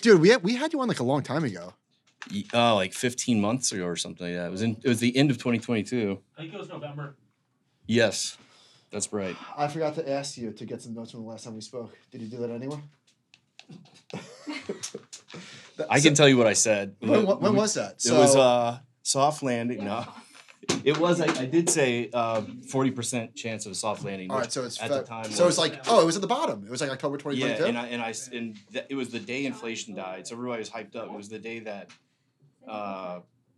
Dude, we had you on like a long time ago. Like 15 months ago or something like that. It was the end of 2022. I think it was November. Yes, that's right. I forgot to ask you to get some notes from the last time we spoke. Did you do that anyway? I can tell you what I said. When was that? So, it was soft landing. No, it was. I did say 40% chance of a soft landing. All right, so it's at the time. So it's like it was at the bottom. It was like October 2022. Yeah, and it was the day inflation died. So everybody was hyped up. It was the day that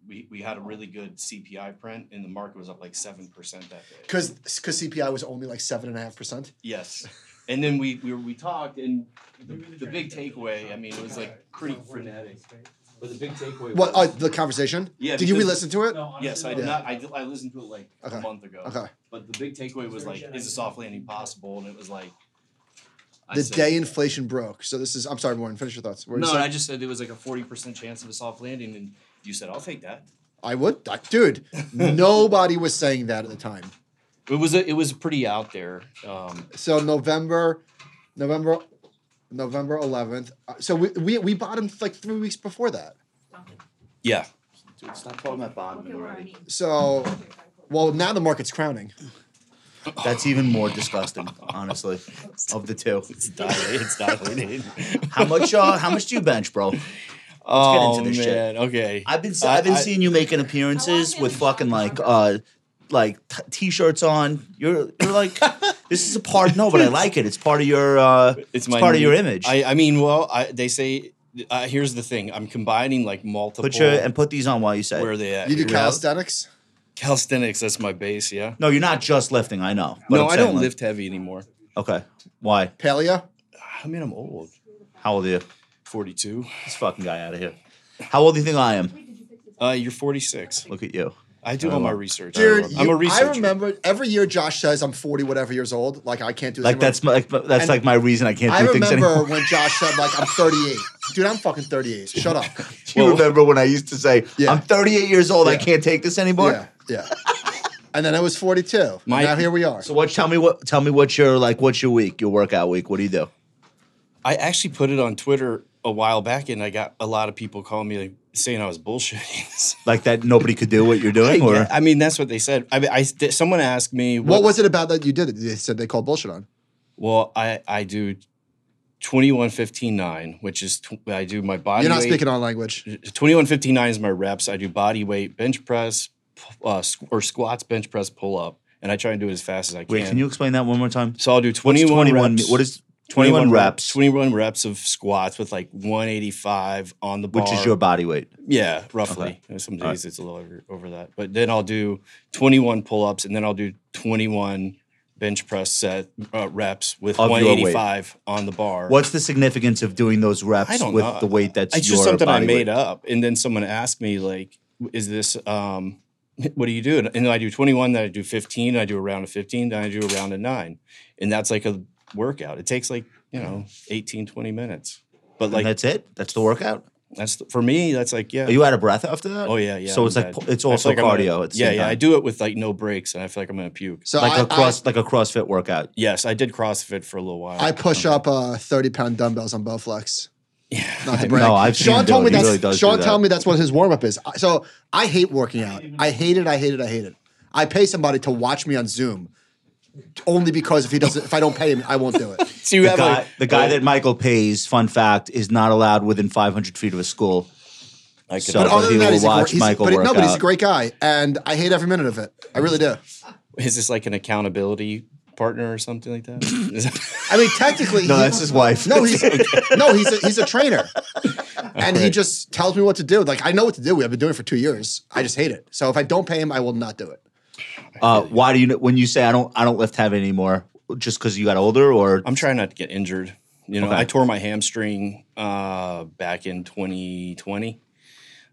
we had a really good CPI print, and the market was up like 7% that day. Because CPI was only like 7.5%. Yes. And then we talked, and the big takeaway, I mean, it was like pretty frenetic. But the big takeaway was... What, the conversation? Yeah. Did you re-listen to it? No, yes, I listened to it like a month ago. Okay. But the big takeaway was like, is a soft landing possible? And it was like... day inflation broke. So this is... I'm sorry, Warren, finish your thoughts. I just said it was like a 40% chance of a soft landing, and you said, I'll take that. I would. Dude, nobody was saying that at the time. It was pretty out there. So November 11th. So we bottomed like 3 weeks before that. Yeah. Dude, stop calling that bottom already. So, well, now the market's crowning. That's even more disgusting, honestly. Of the two, it's dilated. How much do you bench, bro? Let's get into this shit. Okay. I've been seeing you making appearances with fucking like t-shirts on. You're like, this is a part. No, but I like it. It's part of your. It's part of your image. They say here's the thing. I'm combining like multiple. Put these on while you say. Where are they at? You do calisthenics. Calisthenics. That's my base. Yeah. No, you're not just lifting. I know. No, I don't lift heavy anymore. Okay. Why? Paleo. I mean, I'm old. How old are you? 42. This fucking guy out of here. How old do you think I am? You're 46. Look at you. I do all my research. Dude, I'm a researcher. I remember every year Josh says I'm 40 whatever years old. Like I can't do this anymore. That's my reason I can't do things anymore. I remember when Josh said like I'm 38. Dude, I'm fucking 38. Shut up. Do you remember when I used to say I'm 38 years old? Yeah. I can't take this anymore. Yeah. And then I was 42. Now here we are. So what's your week? Your workout week? What do you do? I actually put it on Twitter a while back, and I got a lot of people calling me like, saying I was bullshitting. Like that nobody could do what you're doing? Or? Yeah, I mean, that's what they said. Someone asked me. What was it about that you did it? They said they called bullshit on. Well, I do 21-15-9, which is I do my body weight. You're not speaking on language. 21-15-9 is my reps. I do body weight, bench press, or squats, bench press, pull up. And I try and do it as fast as I can. Wait, can you explain that one more time? So I'll do 21 reps. What is 21 reps. 21 reps of squats with like 185 on the bar. Which is your body weight. Yeah, roughly. Okay. Some days it's a little over that. But then I'll do 21 pull-ups, and then I'll do 21 bench press set reps with 185 on the bar. What's the significance of doing those reps with the weight that's your body weight? It's just something I made up. And then someone asked me, like, is this what do you do? And then I do 21, then I do 15, I do a round of 15, then I do a round of 9. And that's like a workout. It takes like 18-20 minutes, but like, and that's it. That's the workout. For me. That's like, yeah. Are you out of breath after that? Oh yeah. So I'm it's also like cardio. At the same time. I do it with like no breaks, and I feel like I'm gonna puke. So like a CrossFit workout. Yes, I did CrossFit for a little while. I push up 30-pound dumbbells on Bowflex. Yeah, not to brag. No, I've seen Sean told me that's really Sean told me that's what his warm up is. So I hate working out. I hate it. I pay somebody to watch me on Zoom. Only because if I don't pay him, I won't do it. So you the guy that Michael pays, fun fact, is not allowed within 500 feet of a school. But he's a great guy, and I hate every minute of it. I really do. Is this like an accountability partner or something like that? I mean, technically, no, that's his wife. No, he's a trainer, and he just tells me what to do. Like I know what to do. I've been doing it for 2 years. I just hate it. So if I don't pay him, I will not do it. Why do you? When you say I don't lift heavy anymore, just because you got older, or I'm trying not to get injured. You know, okay. I tore my hamstring back in 2020.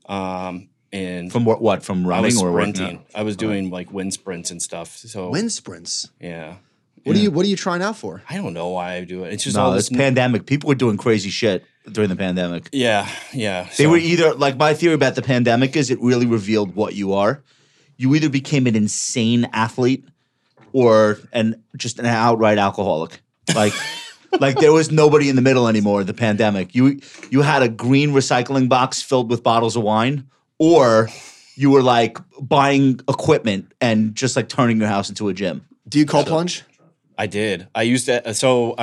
And from what? From running or sprinting? I was doing like wind sprints and stuff. So wind sprints. Yeah. What are you trying out for? I don't know why I do it. It's just all this pandemic. People were doing crazy shit during the pandemic. Yeah. They were either like my theory about the pandemic is it really revealed what you are. You either became an insane athlete or just an outright alcoholic. Like Like there was nobody in the middle anymore. The pandemic, you had a green recycling box filled with bottles of wine, or you were like buying equipment and just like turning your house into a gym. Do you cold plunge? I did. I used to. So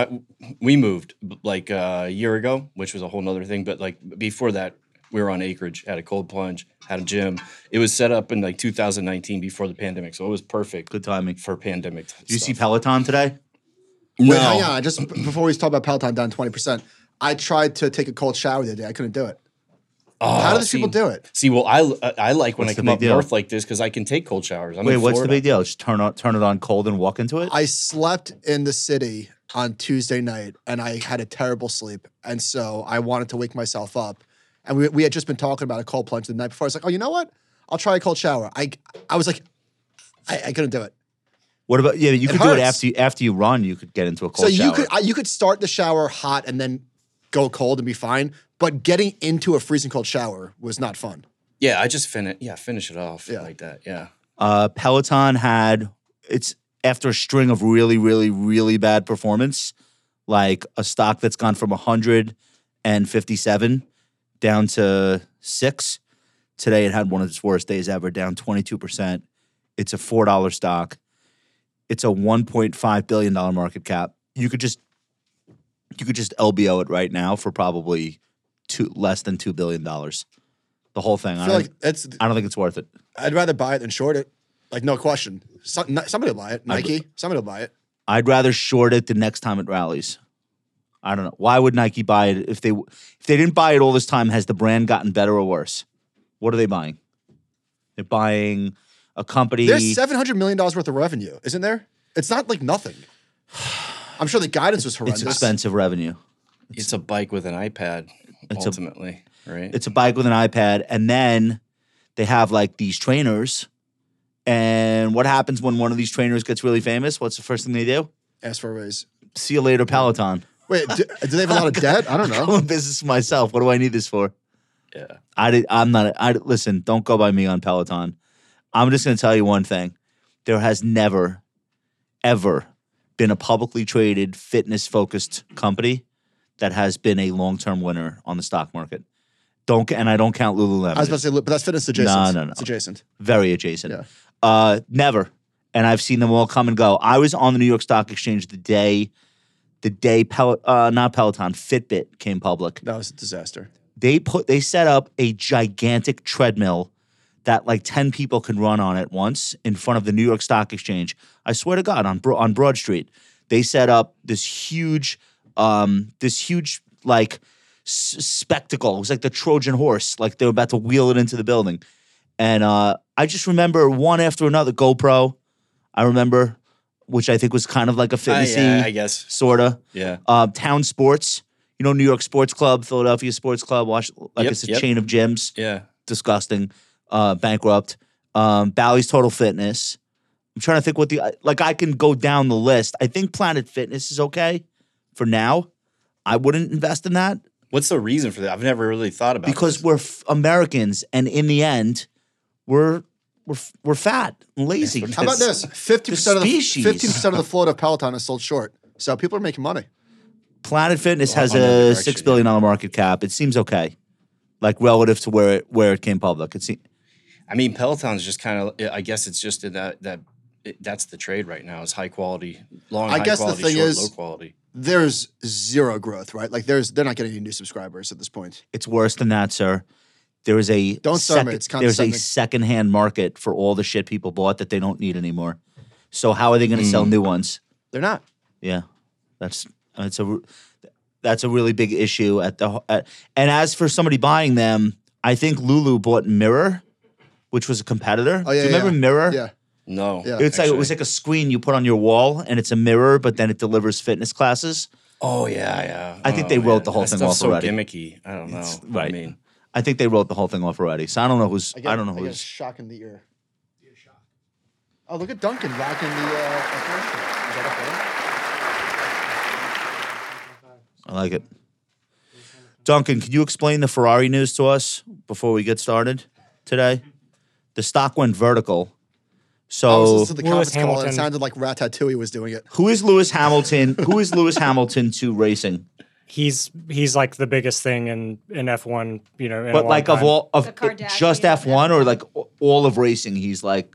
we moved like a year ago, which was a whole nother thing. But like before that, we were on acreage, had a cold plunge, had a gym. It was set up in like 2019 before the pandemic. So it was perfect. Good timing. For pandemic stuff. Do you see Peloton today? No. Wait, hang on. Just before we talk about Peloton down 20%, I tried to take a cold shower the other day. I couldn't do it. Oh, how do these people do it? See, well, I like when I come up north like this because I can take cold showers. Wait, what's the big deal? Just turn it on cold and walk into it? I slept in the city on Tuesday night and I had a terrible sleep. And so I wanted to wake myself up. And we had just been talking about a cold plunge the night before. I was like, oh, you know what? I'll try a cold shower. I was like, I couldn't do it. What about, yeah, you could do it after you run, you could get into a cold shower. So you could start the shower hot and then go cold and be fine. But getting into a freezing cold shower was not fun. Yeah, I just finish it off like that. Yeah. Peloton had, it's after a string of really, really, really bad performance, like a stock that's gone from 157 down to 6. Today it had one of its worst days ever, down 22%. It's a $4 stock. It's a $1.5 billion market cap. You could just LBO it right now for probably less than $2 billion. The whole thing. I don't think it's worth it. I'd rather buy it than short it. Like, no question. Somebody will buy it. Nike, somebody will buy it. I'd rather short it the next time it rallies. I don't know. Why would Nike buy it? If they didn't buy it all this time, has the brand gotten better or worse? What are they buying? They're buying a company. There's $700 million worth of revenue, isn't there? It's not like nothing. I'm sure the guidance was horrendous. It's expensive revenue. It's a bike with an iPad. Ultimately, right? It's a bike with an iPad, and then they have like these trainers. And what happens when one of these trainers gets really famous? What's the first thing they do? Ask for a raise. See you later, Peloton. Wait, do they have a lot of debt? I don't know. I'm in business myself. What do I need this for? Yeah, listen, don't go by me on Peloton. I'm just going to tell you one thing: there has never, ever been a publicly traded fitness-focused company that has been a long-term winner on the stock market. I don't count Lululemon. I was about to say, but that's fitness adjacent. No. It's adjacent. Very adjacent. Yeah. Never. And I've seen them all come and go. I was on the New York Stock Exchange the day Fitbit came public. That was a disaster. They set up a gigantic treadmill that like 10 people can run on at once in front of the New York Stock Exchange. I swear to God, on Broad Street, they set up this huge like spectacle. It was like the Trojan horse, like they were about to wheel it into the building. And I just remember one after another, GoPro, I remember, which I think was kind of like a fitness-y, I guess, sort of. Yeah. Town Sports, you know, New York Sports Club, Philadelphia Sports Club, chain of gyms. Yeah. Disgusting. Bankrupt. Bally's Total Fitness. I'm trying to think what I can go down the list. I think Planet Fitness is okay. For now, I wouldn't invest in that. What's the reason for that? I've never really thought about it. Because we're Americans, and in the end, we're fat and lazy. How about this? 15% of the float of Peloton is sold short. So people are making money. Planet Fitness has a $6 billion market cap. It seems okay, like relative to where it came public. I mean, Peloton's just kind of, I guess it's just in that that's the trade right now is high quality, low quality. There's zero growth, right? Like they're not getting any new subscribers at this point. It's worse than that, sir. There is a secondhand market for all the shit people bought that they don't need anymore. So how are they going to sell new ones? They're not. Yeah, that's a really big issue and as for somebody buying them, I think Lulu bought Mirror, which was a competitor. Oh yeah, do you remember Mirror? Yeah. No. Yeah, it was like a screen you put on your wall and it's a mirror, but then it delivers fitness classes. Oh, yeah. I think they wrote the whole thing off already. That's so gimmicky. I don't know. Right. I mean, I think they wrote the whole thing off already. So I don't know who's. I get a shock in the ear. Oh, look at Duncan rocking the. I like it. Duncan, can you explain the Ferrari news to us before we get started today? The stock went vertical. So I was listening to the conference call and it sounded like Ratatouille was doing it. Who is Lewis Hamilton? Who is Lewis Hamilton to racing? He's like the biggest thing in F1, you know. But like of all of just F1 or like all of racing, he's like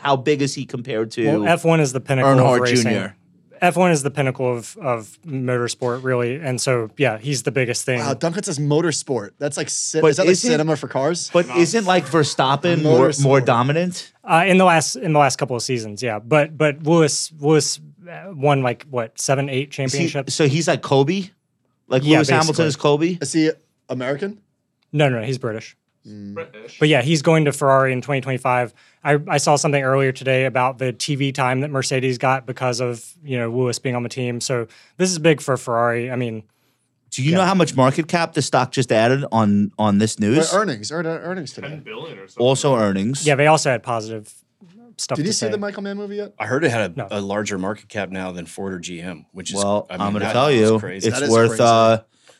how big is he compared to? Well, F1 is the pinnacle of racing. Earnhardt Jr. F1 is the pinnacle of motorsport, really, and so yeah, he's the biggest thing. Wow, Duncan says motorsport. That's like is that like cinema for cars? But isn't like Verstappen more dominant in the last couple of seasons? Yeah, but Lewis won like what 7, 8 championships. So he's like Kobe. Like Lewis Hamilton is Kobe? Is he American? No, he's British. British. But yeah, he's going to Ferrari in 2025. I saw something earlier today about the TV time that Mercedes got because of, you know, Lewis being on the team. So this is big for Ferrari. I mean, do you know how much market cap the stock just added on this news? Earnings today. 10 billion or something. Also earnings. Yeah, they also had positive stuff. Did you see the Michael Mann movie yet? I heard it had a larger market cap now than Ford or GM, which is I'm going to tell you, it's worth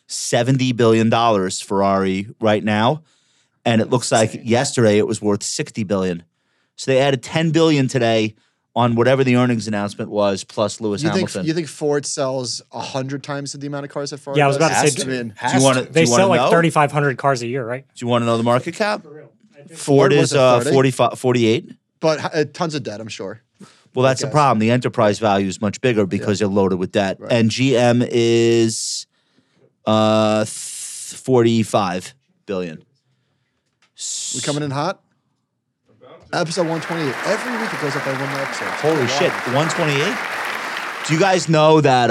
$70 billion Ferrari right now, and it looks like yesterday it was worth $60 billion. So they added $10 billion today on whatever the earnings announcement was, plus Lewis Hamilton. You think Ford sells 100 times the amount of cars that Ferrari? Yeah, I was about to say. They sell like 3,500 cars a year, right? Do you want to know the market cap? For real. Ford is 48. But tons of debt, I'm sure. Well, that's the problem. The enterprise value is much bigger because they're loaded with debt. Right. And GM is $45 billion. We coming in hot? Episode 128. Every week it goes up by one more episode. Holy shit, 128? Do you guys know that?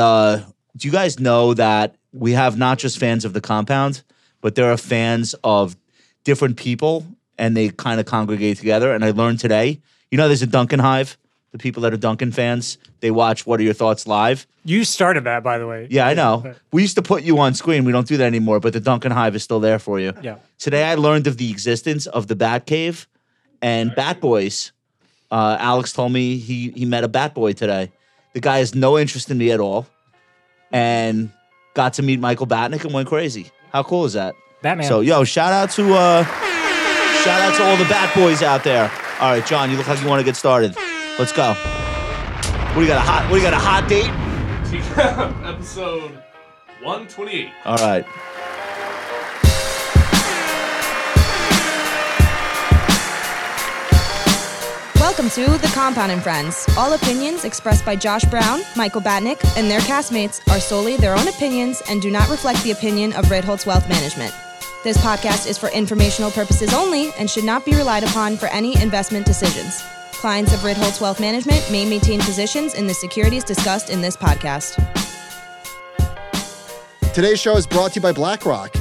Do you guys know that we have not just fans of the compound, but there are fans of different people? And they kind of congregate together. And I learned today, you know, there's a Duncan Hive. The people that are Duncan fans, they watch What Are Your Thoughts live. You started that, by the way. Yeah, I know. We used to put you on screen. We don't do that anymore. But the Duncan Hive is still there for you. Yeah. Today I learned of the existence of the Bat Cave and Bat Boys. Alex told me he met a Bat Boy today. The guy has no interest in me at all, and got to meet Michael Batnick and went crazy. How cool is that? Batman. So yo, shout out to. Shout out to all the Bat Boys out there. All right, John, you look like you want to get started. Let's go. What do you got, a hot date? Episode 128. All right. Welcome to The Compound and Friends. All opinions expressed by Josh Brown, Michael Batnick, and their castmates are solely their own opinions and do not reflect the opinion of Ritholtz Wealth Management. This podcast is for informational purposes only and should not be relied upon for any investment decisions. Clients of Ritholtz Wealth Management may maintain positions in the securities discussed in this podcast. Today's show is brought to you by BlackRock.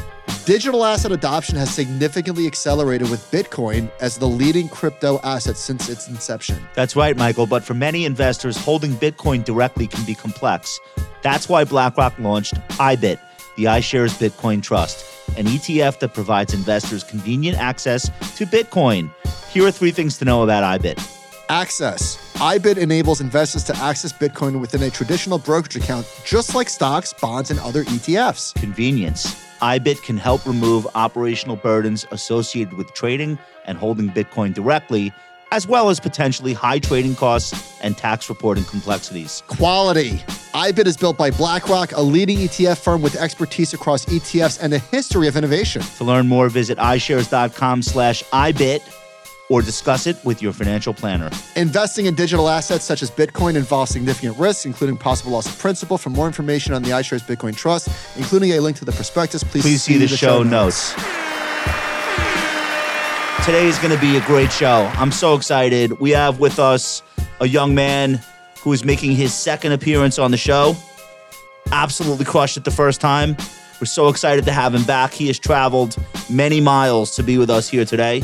Digital asset adoption has significantly accelerated with Bitcoin as the leading crypto asset since its inception. That's right, Michael, but for many investors, holding Bitcoin directly can be complex. That's why BlackRock launched iBit, the iShares Bitcoin Trust, an ETF that provides investors convenient access to Bitcoin. Here are three things to know about iBit. Access. iBit enables investors to access Bitcoin within a traditional brokerage account, just like stocks, bonds, and other ETFs. Convenience. iBit can help remove operational burdens associated with trading and holding Bitcoin directly, as well as potentially high trading costs and tax reporting complexities. Quality. iBit is built by BlackRock, a leading ETF firm with expertise across ETFs and a history of innovation. To learn more, visit iShares.com/iBit or discuss it with your financial planner. Investing in digital assets such as Bitcoin involves significant risks, including possible loss of principal. For more information on the iShares Bitcoin Trust, including a link to the prospectus, please see the show notes. Today is going to be a great show. I'm so excited. We have with us a young man who is making his second appearance on the show. Absolutely crushed it the first time. We're so excited to have him back. He has traveled many miles to be with us here today,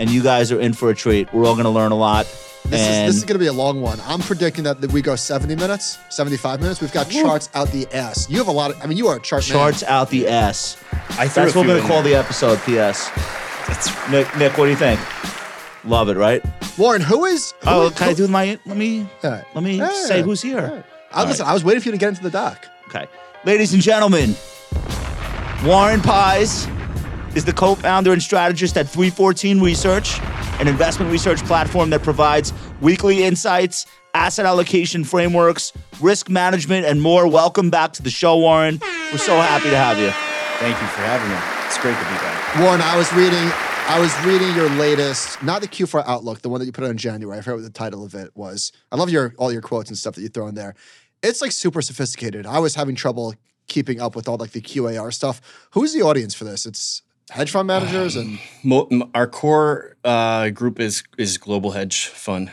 and you guys are in for a treat. We're all going to learn a lot. This is going to be a long one. I'm predicting that we go 70 minutes, 75 minutes. We've got charts out the ass. You have a lot of, you are a chart man. Charts out the ass. That's what we're going to call the episode, PS. Nick, what do you think? Love it, right? Warren, let me say who's here. Right. I was waiting for you to get into the dock. Okay. Ladies and gentlemen, Warren Pies is the co-founder and strategist at 314 Research. an investment research platform that provides weekly insights, asset allocation frameworks, risk management, and more. Welcome back to the show, Warren. We're so happy to have you. Thank you for having me. It's great to be back. Warren, I was reading your latest, not the Q4 Outlook, the one that you put out in January. I forgot what the title of it was. I love all your quotes and stuff that you throw in there. It's like super sophisticated. I was having trouble keeping up with all like the QAR stuff. Who's the audience for this? It's hedge fund managers and our core group is global hedge fund,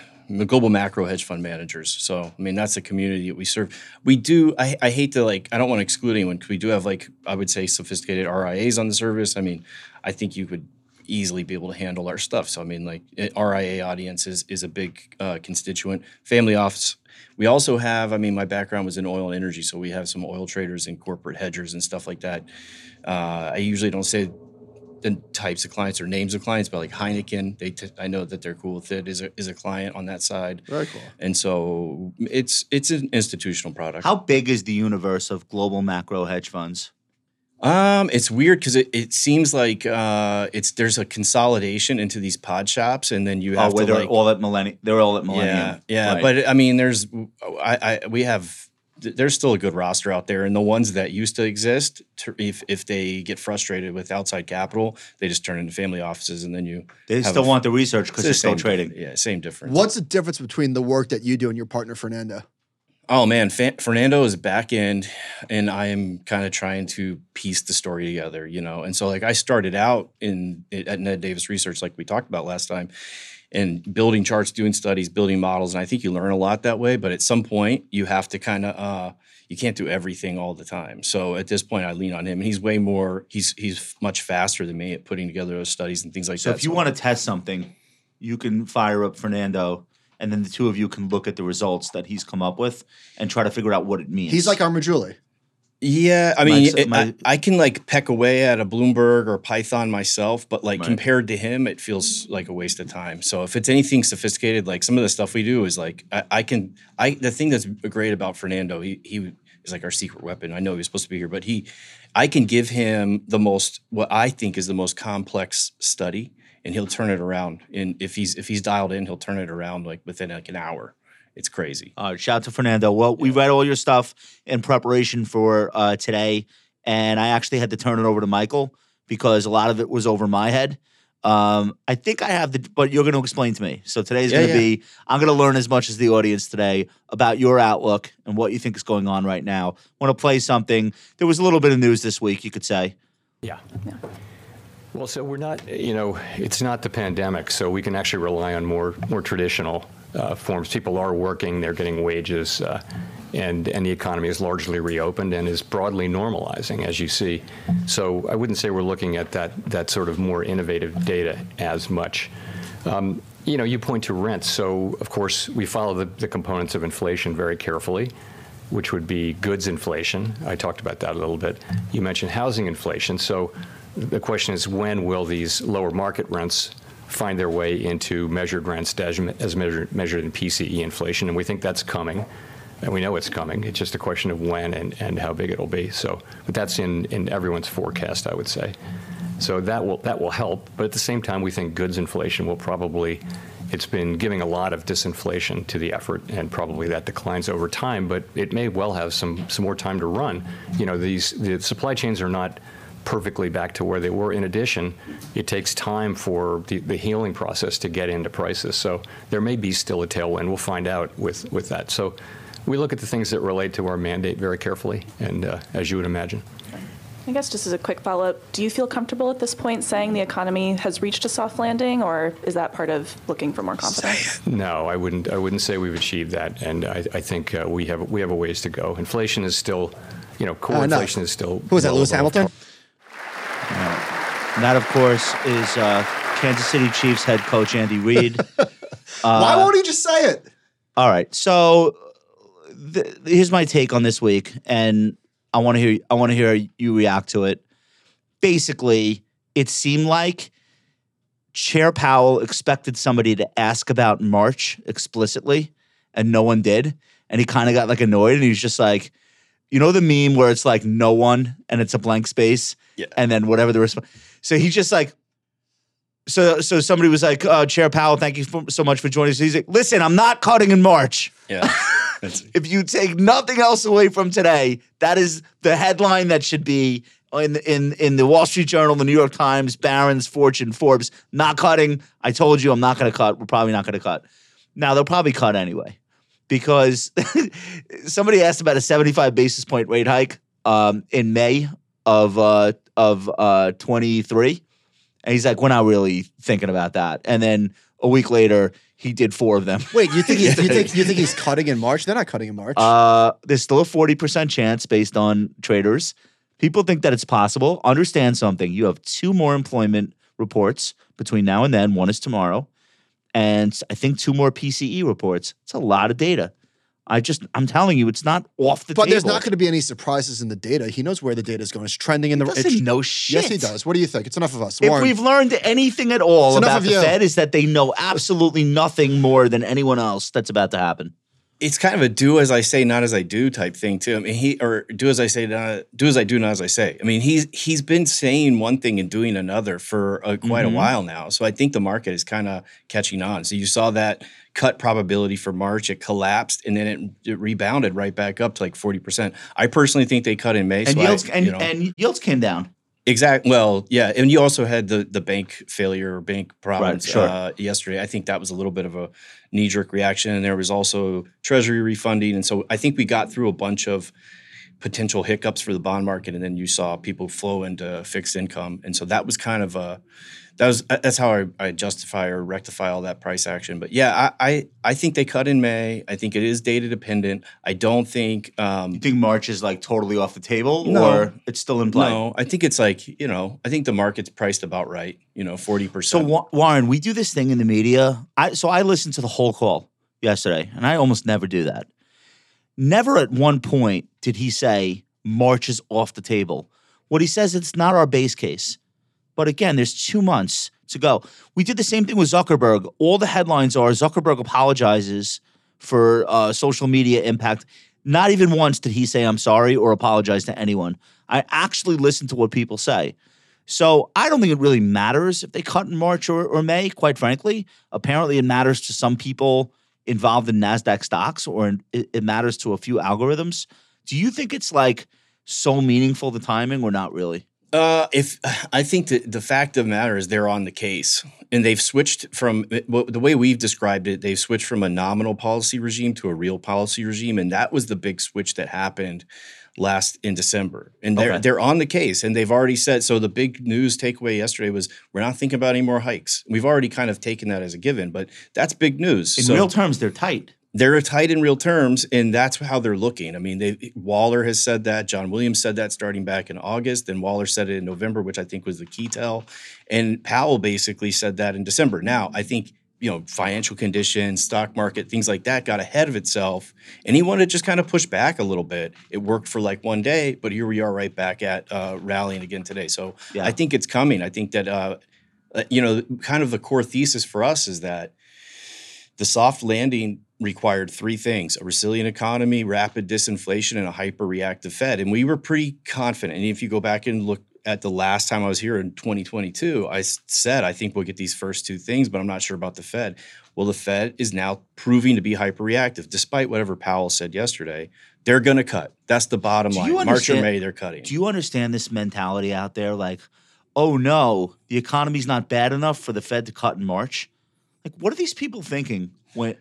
global macro hedge fund managers. So I mean that's the community that we serve. We do. I hate to like. I don't want to exclude anyone because we do have like I would say sophisticated RIAs on the service. I mean I think you could easily be able to handle our stuff. So I mean, like RIA audience is a big constituent. Family office. We also have. I mean, my background was in oil and energy, so we have some oil traders and corporate hedgers and stuff like that. I usually don't say the types of clients or names of clients, but like Heineken, I know that they're cool with it. Is a client on that side. Very cool. And so it's an institutional product. How big is the universe of global macro hedge funds? It's weird because it seems like there's a consolidation into these pod shops, and then you have to they're like all at Millennium. They're all at Millennium. Yeah, right. But I mean, there's still a good roster out there, and the ones that used to exist, if they get frustrated with outside capital, they just turn into family offices, and then they still want the research because they're still trading. Yeah, same difference. What's the difference between the work that you do and your partner Fernando? Oh, man, Fernando is back end, and I am kind of trying to piece the story together, you know. And so, like, I started out at Ned Davis Research, like we talked about last time, and building charts, doing studies, building models. And I think you learn a lot that way. But at some point, you have to kind of you can't do everything all the time. So at this point, I lean on him. And he's way more – he's much faster than me at putting together those studies and things like that. So if you want to test something, you can fire up Fernando – and then the two of you can look at the results that he's come up with and try to figure out what it means. He's like our Majuli. Yeah, I mean, I can like peck away at a Bloomberg or Python myself, but like compared to him, it feels like a waste of time. So if it's anything sophisticated, like some of the stuff we do is like the thing that's great about Fernando, he is like our secret weapon. I know he was supposed to be here, but I can give him what I think is the most complex study. And he'll turn it around. And if he's dialed in, he'll turn it around like within like an hour. It's crazy. Shout out to Fernando. Well, we read all your stuff in preparation for today. And I actually had to turn it over to Michael because a lot of it was over my head. I think I have but you're going to explain to me. So today's going to be, I'm going to learn as much as the audience today about your outlook and what you think is going on right now. Want to play something. There was a little bit of news this week, you could say. Yeah. Well, so we're not, it's not the pandemic, so we can actually rely on more traditional forms. People are working, they're getting wages, and the economy is largely reopened and is broadly normalizing, as you see. So I wouldn't say we're looking at that sort of more innovative data as much. You point to rents, so of course we follow the components of inflation very carefully, which would be goods inflation. I talked about that a little bit. You mentioned housing inflation, so the question is, when will these lower market rents find their way into measured rents as measured in PCE inflation? And we think that's coming, and we know it's coming. It's just a question of when and how big it'll be. So, but that's in everyone's forecast, I would say. So that will help. But at the same time, we think goods inflation will probably, it's been giving a lot of disinflation to the effort, and probably that declines over time. But it may well have some more time to run. The supply chains are not perfectly back to where they were. In addition, it takes time for the healing process to get into prices. So there may be still a tailwind. We'll find out with that. So we look at the things that relate to our mandate very carefully, and as you would imagine. I guess just as a quick follow-up, do you feel comfortable at this point saying the economy has reached a soft landing, or is that part of looking for more confidence? No, I wouldn't say we've achieved that, and I think we have a ways to go. Inflation is still, core inflation is still. Who was that, Lewis Hamilton? And that, of course, is Kansas City Chiefs head coach Andy Reid. Why won't he just say it? All right. So here's my take on this week, and I want to hear you react to it. Basically, it seemed like Chair Powell expected somebody to ask about March explicitly, and no one did. And he kind of got like annoyed, and he was just like, the meme where it's like no one and it's a blank space? Yeah. And then whatever the response. So he's just like, So somebody was like, Chair Powell, thank you so much for joining us. He's like, listen, I'm not cutting in March. Yeah. If you take nothing else away from today, that is the headline that should be in the Wall Street Journal, the New York Times, Barron's, Fortune, Forbes. Not cutting. I told you I'm not going to cut. We're probably not going to cut. Now, they'll probably cut anyway because somebody asked about a 75 basis point rate hike in May of 23. And he's like, we're not really thinking about that. And then a week later, he did 4 of them. Wait, you think he's cutting in March? They're not cutting in March. There's still a 40% chance based on traders. People think that it's possible. Understand something. You have 2 more employment reports between now and then. One is tomorrow. And I think 2 more PCE reports. It's a lot of data. I'm telling you, it's not off the table. But there's not going to be any surprises in the data. He knows where the data is going. It's trending in the right. He doesn't know shit. Yes, he does. What do you think? It's enough of us. Warren, if we've learned anything at all about the Fed, is that they know absolutely nothing more than anyone else that's about to happen. It's kind of a do as I say, not as I do type thing too. I mean, do as I say, do as I do, not as I say. I mean, he's been saying one thing and doing another for quite a while now. So I think the market is kind of catching on. So you saw that cut probability for March, it collapsed, and then it rebounded right back up to like 40%. I personally think they cut in May. And yields came down. Exactly. Well, yeah, and you also had the bank failure or bank problems yesterday. I think that was a little bit of a knee-jerk reaction, and there was also Treasury refunding. And so I think we got through a bunch of potential hiccups for the bond market, and then you saw people flow into fixed income. And so that was kind of a that's how I justify or rectify all that price action. But yeah, I think they cut in May. I think it is data dependent. I don't think you think March is like totally off the table, or it's still in play? No, I think it's like, I think the market's priced about right, 40%. So Warren, we do this thing in the media. So I listened to the whole call yesterday, and I almost never do that. Never at one point did he say March is off the table. What he says, it's not our base case. But again, there's 2 months to go. We did the same thing with Zuckerberg. All the headlines are Zuckerberg apologizes for social media impact. Not even once did he say I'm sorry or apologize to anyone. I actually listen to what people say. So I don't think it really matters if they cut in March or May, quite frankly. Apparently it matters to some people involved in NASDAQ stocks, or it matters to a few algorithms. Do you think it's like so meaningful, the timing, or not really? If I think that the fact of the matter is they're on the case, and they've switched from the way we've described it. They've switched from a nominal policy regime to a real policy regime, and that was the big switch that happened last in December. And they're on the case, and they've already said. So the big news takeaway yesterday was we're not thinking about any more hikes. We've already kind of taken that as a given, but that's big news. In real terms, they're tight. They're tight in real terms, and that's how they're looking. I mean, Waller has said that. John Williams said that starting back in August. Then Waller said it in November, which I think was the key tell. And Powell basically said that in December. Now, I think, financial conditions, stock market, things like that got ahead of itself. And he wanted to just kind of push back a little bit. It worked for like one day, but here we are right back at rallying again today. So yeah. I think it's coming. I think that, kind of the core thesis for us is that the soft landing required 3 things: a resilient economy, rapid disinflation, and a hyper-reactive Fed. And we were pretty confident. And if you go back and look at the last time I was here in 2022, I said, I think we'll get these first 2 things, but I'm not sure about the Fed. Well, the Fed is now proving to be hyper-reactive, despite whatever Powell said yesterday. They're going to cut. That's the bottom line. March or May, they're cutting. Do you understand this mentality out there? Like, oh no, the economy's not bad enough for the Fed to cut in March. Like, what are these people thinking when...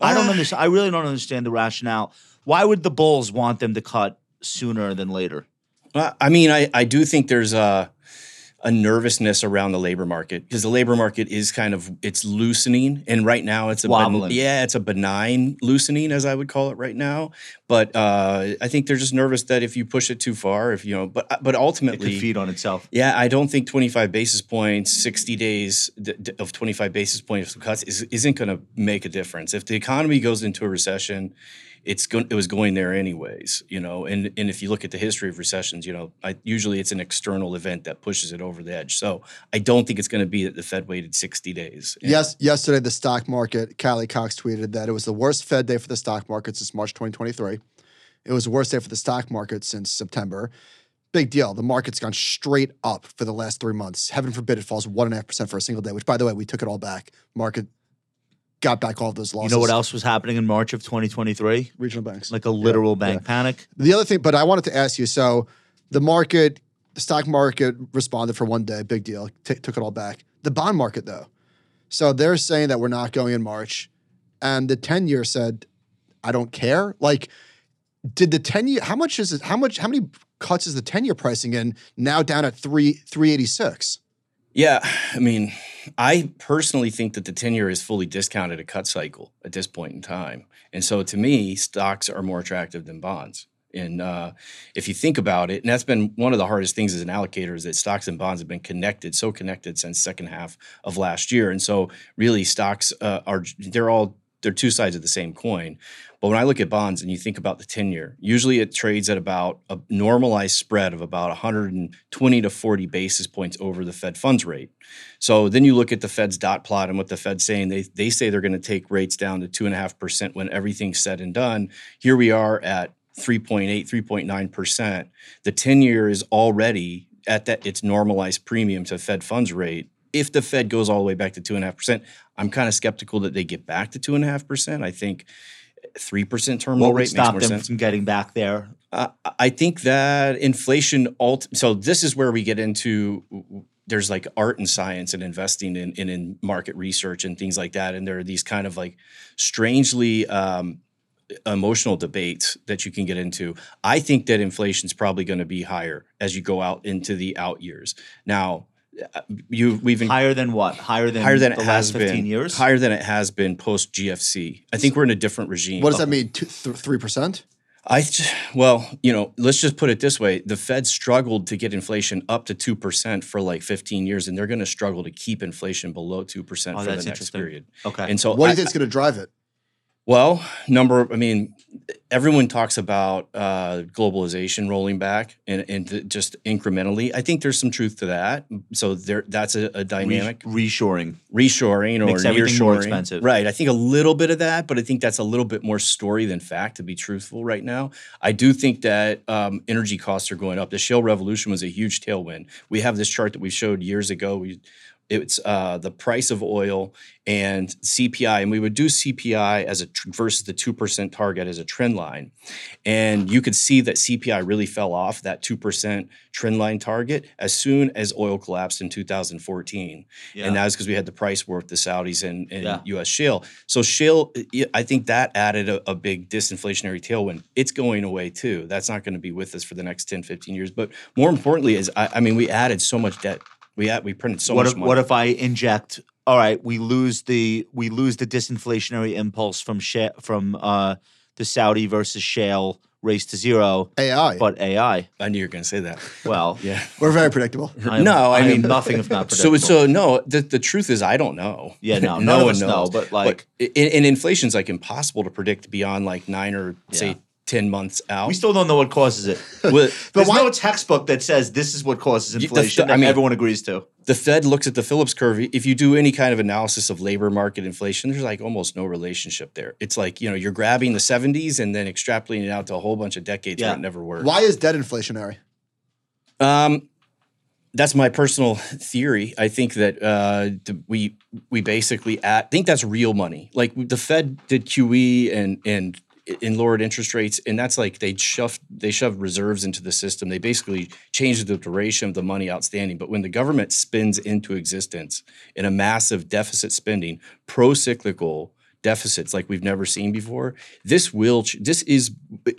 I don't understand. I really don't understand the rationale. Why would the bulls want them to cut sooner than later? I mean, I do think there's a nervousness around the labor market, because the labor market is kind of, it's loosening. And right now it's wobbling. It's a benign loosening, as I would call it right now. But I think they're just nervous that if you push it too far, but ultimately. It could feed on itself. Yeah, I don't think 25 basis points, 60 days of 25 basis points of cuts isn't going to make a difference. If the economy goes into a recession, it was going there anyways, and if you look at the history of recessions, usually it's an external event that pushes it over the edge. So I don't think it's going to be that the Fed waited 60 days. Yes. Yesterday, the stock market, Callie Cox tweeted that it was the worst Fed day for the stock market since March 2023. It was the worst day for the stock market since September. Big deal. The market's gone straight up for the last 3 months. Heaven forbid it falls 1.5% for a single day, which, by the way, we took it all back. Market got back all of those losses. You know what else was happening in March of 2023? Regional banks. Like a literal bank panic. The other thing, but I wanted to ask you, so the market, the stock market responded for 1 day. Big deal. Took it all back. The bond market, though. So they're saying that we're not going in March. And the 10-year said, I don't care. Like, did the 10-year, how much is it, how many cuts is the 10-year pricing in now down at 386? Yeah, I mean, I personally think that the 10-year is fully discounted a cut cycle at this point in time. And so to me, stocks are more attractive than bonds. And if you think about it, and that's been one of the hardest things as an allocator is that stocks and bonds have been connected, so connected since second half of last year. And so really stocks they're two sides of the same coin. But when I look at bonds and you think about the 10-year, usually it trades at about a normalized spread of about 120 to 40 basis points over the Fed funds rate. So then you look at the Fed's dot plot and what the Fed's saying. They say they're going to take rates down to 2.5% when everything's said and done. Here we are at 3.8, 3.9%. The 10-year is already at its normalized premium to Fed funds rate. If the Fed goes all the way back to 2.5%, I'm kind of skeptical that they get back to 2.5%. I think 3% terminal rate makes more sense. What would stop them from getting back there? I think that inflation so this is where we get into there's like art and science and investing in market research and things like that. And there are these kind of like strangely emotional debates that you can get into. I think that inflation's probably going to be higher as you go out into the out years. Now, we've higher than what? Higher than the last 15 years? Higher than it has been post GFC. I think we're in a different regime. What does that mean? 3%? Let's just put it this way. The Fed struggled to get inflation up to 2% for like 15 years, and they're going to struggle to keep inflation below 2% for the next period. Okay. And so what do you think is going to drive it? Well, everyone talks about globalization rolling back and just incrementally. I think there's some truth to that. So that's a dynamic. Reshoring or nearshoring. Everything more expensive. Right. I think a little bit of that, but I think that's a little bit more story than fact, to be truthful right now. I do think that energy costs are going up. The shale revolution was a huge tailwind. We have this chart that we showed years ago. It's the price of oil and CPI, and we would do CPI as versus the 2% target as a trend line, and you could see that CPI really fell off that 2% trend line target as soon as oil collapsed in 2014, and that was because we had the price war with the Saudis and U.S. shale. So shale, I think that added a big disinflationary tailwind. It's going away too. That's not going to be with us for the next 10, 15 years. But more importantly, is we added so much debt. We printed so much money. What if I inject? All right, we lose the disinflationary impulse from the Saudi versus shale race to zero. AI, but AI. I knew you were going to say that. Well, yeah, we're very predictable. I mean nothing if not predictable. So no. The truth is, I don't know. Yeah, no, no one knows. But like, and inflation's like impossible to predict beyond like 9 or say 10 months out. We still don't know what causes it. There's no textbook that says this is what causes inflation that everyone agrees to. The Fed looks at the Phillips curve. If you do any kind of analysis of labor market inflation, there's like almost no relationship there. It's like, you're grabbing the 70s and then extrapolating it out to a whole bunch of decades where it never worked. Why is debt inflationary? That's my personal theory. I think that we basically think that's real money. Like the Fed did QE and lowered interest rates, and that's like they shoved reserves into the system. They basically changed the duration of the money outstanding. But when the government spins into existence in a massive deficit spending, pro-cyclical deficits like we've never seen before, this is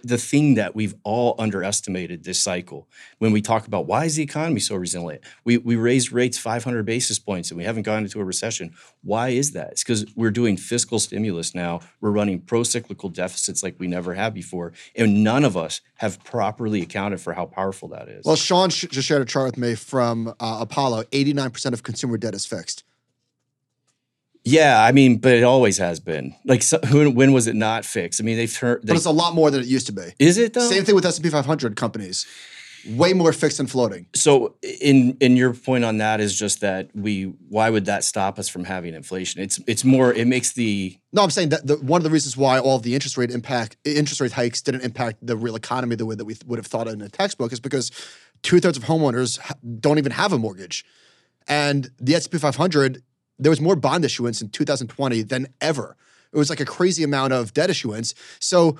the thing that we've all underestimated this cycle. When we talk about why is the economy so resilient, we raised rates 500 basis points and we haven't gone into a recession. Why is that? It's because we're doing fiscal stimulus now. We're running pro-cyclical deficits like we never have before, and none of us have properly accounted for how powerful that is. Well, Sean just shared a chart with me from Apollo. 89% of consumer debt is fixed. Yeah, but it always has been. Like, when was it not fixed? They've turned. But it's a lot more than it used to be. Is it though? Same thing with S&P 500 companies. Way more fixed than floating. So, in your point on that is just that why would that stop us from having inflation? No, I'm saying that one of the reasons why all of the interest rate hikes didn't impact the real economy the way that we would have thought in a textbook is because two-thirds of homeowners don't even have a mortgage. And the S&P 500, there was more bond issuance in 2020 than ever. It was like a crazy amount of debt issuance. So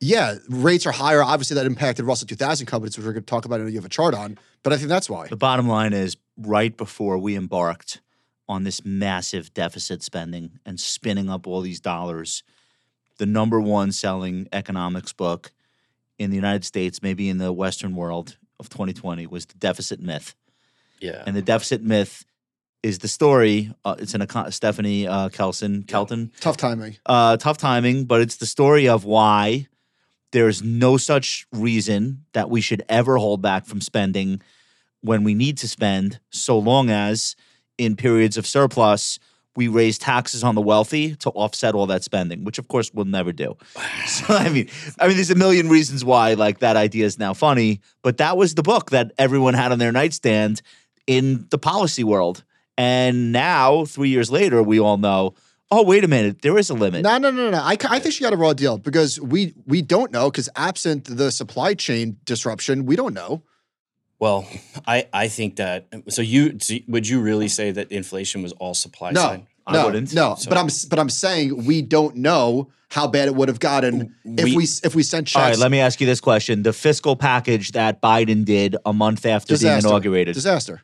yeah, rates are higher. Obviously, that impacted Russell 2000 companies, which we're going to talk about and you have a chart on. But I think that's why. The bottom line is right before we embarked on this massive deficit spending and spinning up all these dollars, the number one selling economics book in the United States, maybe in the Western world of 2020, was The Deficit Myth. Yeah. And The Deficit Myth is the story. It's an Stephanie Kelton. Tough timing. Tough timing, but it's the story of why there is no such reason that we should ever hold back from spending when we need to spend, so long as in periods of surplus, we raise taxes on the wealthy to offset all that spending, which of course we'll never do. So I mean, there's a million reasons why like that idea is now funny, but that was the book that everyone had on their nightstand in the policy world. And now, 3 years later, we all know, oh, wait a minute, there is a limit. No. I think she got a raw deal because we don't know, because absent the supply chain disruption, we don't know. Well, I think that – so would you really say that inflation was all supply side? No, I wouldn't. No, so. but I'm saying we don't know how bad it would have gotten if we sent checks. All right, let me ask you this question. The fiscal package that Biden did a month after being inaugurated. Disaster.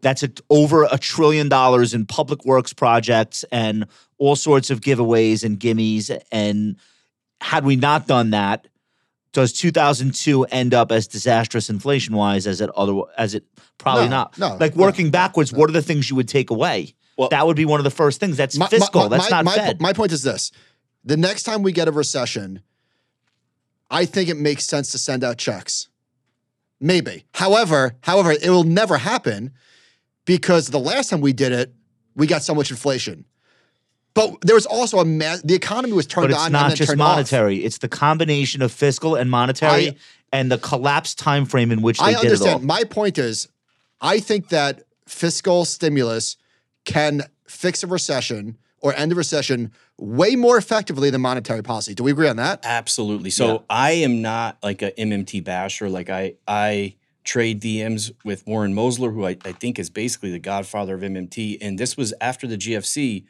That's over $1 trillion in public works projects and all sorts of giveaways and gimmies. And had we not done that, does 2002 end up as disastrous inflation-wise as it probably not? No, like working backwards, what are the things you would take away? Well, that would be one of the first things. That's fiscal. That's not Fed. My point is this. The next time we get a recession, I think it makes sense to send out checks. Maybe. However, it will never happen because the last time we did it, we got so much inflation. But there was also the economy was turned on and then turned off. But it's not just monetary. It's the combination of fiscal and monetary and the collapse time frame in which they did it all. I understand. My point is, I think that fiscal stimulus can fix a recession or end a recession way more effectively than monetary policy. Do we agree on that? Absolutely. So yeah. I am not like an MMT basher. Like I trade DMs with Warren Mosler, who I think is basically the godfather of MMT. And this was after the GFC.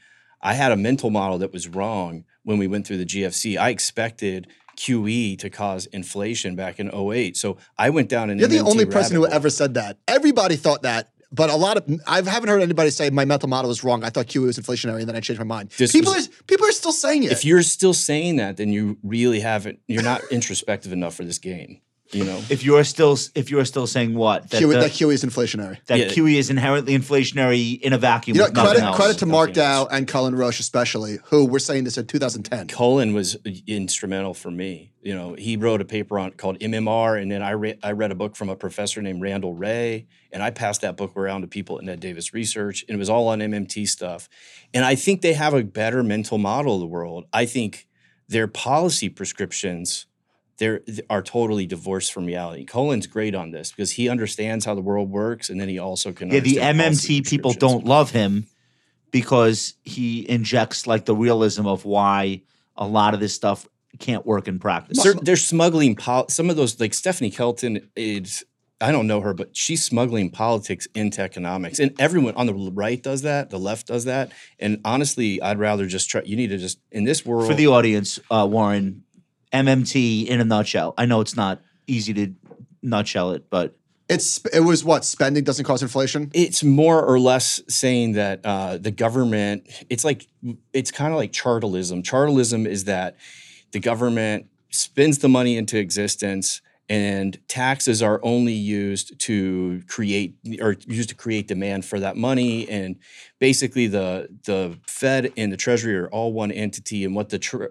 I had a mental model that was wrong when we went through the GFC. I expected QE to cause inflation back in 2008. So I went down an MMT rabbit hole. You're the only person who ever said that. Everybody thought that. But I haven't heard anybody say my mental model is wrong. I thought QE was inflationary and then I changed my mind. People are still saying it. If you're still saying that, then you really haven't, you're not introspective enough for this game. You know, if you are still saying what that QE is inflationary, QE is inherently inflationary in a vacuum. You know, credit to Mark Dow and Cullen Roche especially, who were saying this in 2010. Cullen was instrumental for me. You know, he wrote a paper on called MMR, and then I read a book from a professor named Randall Ray, and I passed that book around to people at Ned Davis Research, and it was all on MMT stuff. And I think they have a better mental model of the world. I think their policy prescriptions. They are totally divorced from reality. Colin's great on this because he understands how the world works, and then he also can. Yeah, the MMT people don't love him because he injects like the realism of why a lot of this stuff can't work in practice. They're smuggling some of those, like Stephanie Kelton is. I don't know her, but she's smuggling politics into economics. And everyone on the right does that. The left does that. And honestly, I'd rather just try. You need to just in this world for the audience, Warren. MMT in a nutshell. I know it's not easy to nutshell it, but it was what? Spending doesn't cause inflation? It's more or less saying that the government, it's kind of like chartalism. Chartalism is that the government spends the money into existence and taxes are only used to create demand for that money. And basically, the Fed and the Treasury are all one entity. And what the Fed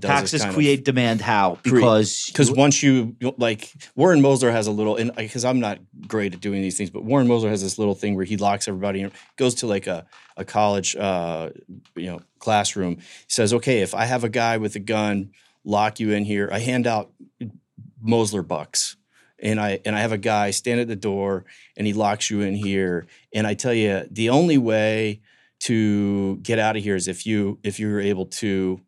does taxes is kind create of demand. How because once you like Warren Mosler has a little, and because I'm not great at doing these things, but Warren Mosler has this little thing where he locks everybody in, goes to like a college classroom. He says, okay, if I have a guy with a gun, lock you in here. I hand out Mosler bucks. And I have a guy stand at the door and he locks you in here. And I tell you, the only way to get out of here is if you're able to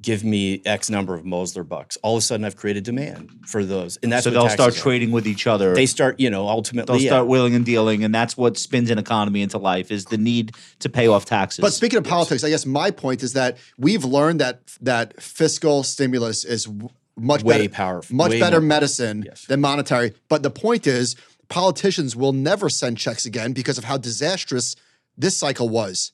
give me X number of Mosler bucks. All of a sudden, I've created demand for those. And that's so they'll start trading with each other. They start, you know, ultimately. They'll start willing and dealing, and that's what spins an economy into life is the need to pay off taxes. But speaking of politics, I guess my point is that we've learned that fiscal stimulus is much better medicine than monetary. But the point is politicians will never send checks again because of how disastrous this cycle was.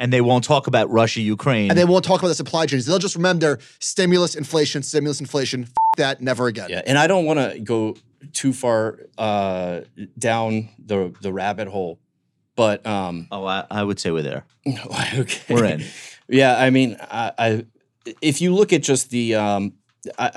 And they won't talk about Russia, Ukraine. And they won't talk about the supply chains. They'll just remember stimulus, inflation, f*** that, never again. Yeah, and I don't want to go too far down the rabbit hole, but... I would say we're there. Okay. We're in. Yeah, I mean, I if you look at just the...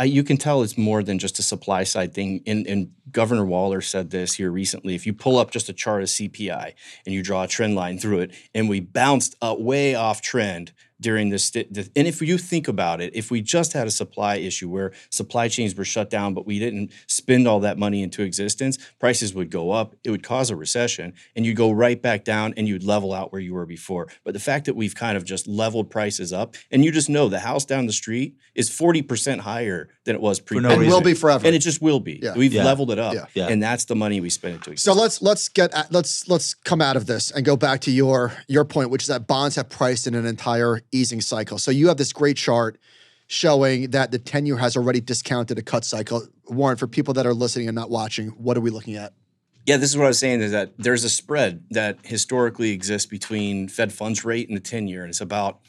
you can tell it's more than just a supply side thing. And Governor Waller said this here recently. If you pull up just a chart of CPI and you draw a trend line through it, and we bounced way off trend during this. And if you think about it, if we just had a supply issue where supply chains were shut down, but we didn't spend all that money into existence, prices would go up. It would cause a recession, and you go right back down, and you'd level out where you were before. But the fact that we've kind of just leveled prices up, and you just know the house down the street is 40% higher than it was pre-COVID. And will be forever. And it just will be. Yeah. We've leveled it up, and that's the money we spend into existence. So let's come out of this and go back to your point, which is that bonds have priced in an entire easing cycle. So you have this great chart showing that the 10-year has already discounted a cut cycle. Warren, for people that are listening and not watching, what are we looking at? Yeah, this is what I was saying, is that there's a spread that historically exists between Fed funds rate and the 10-year, and it's about,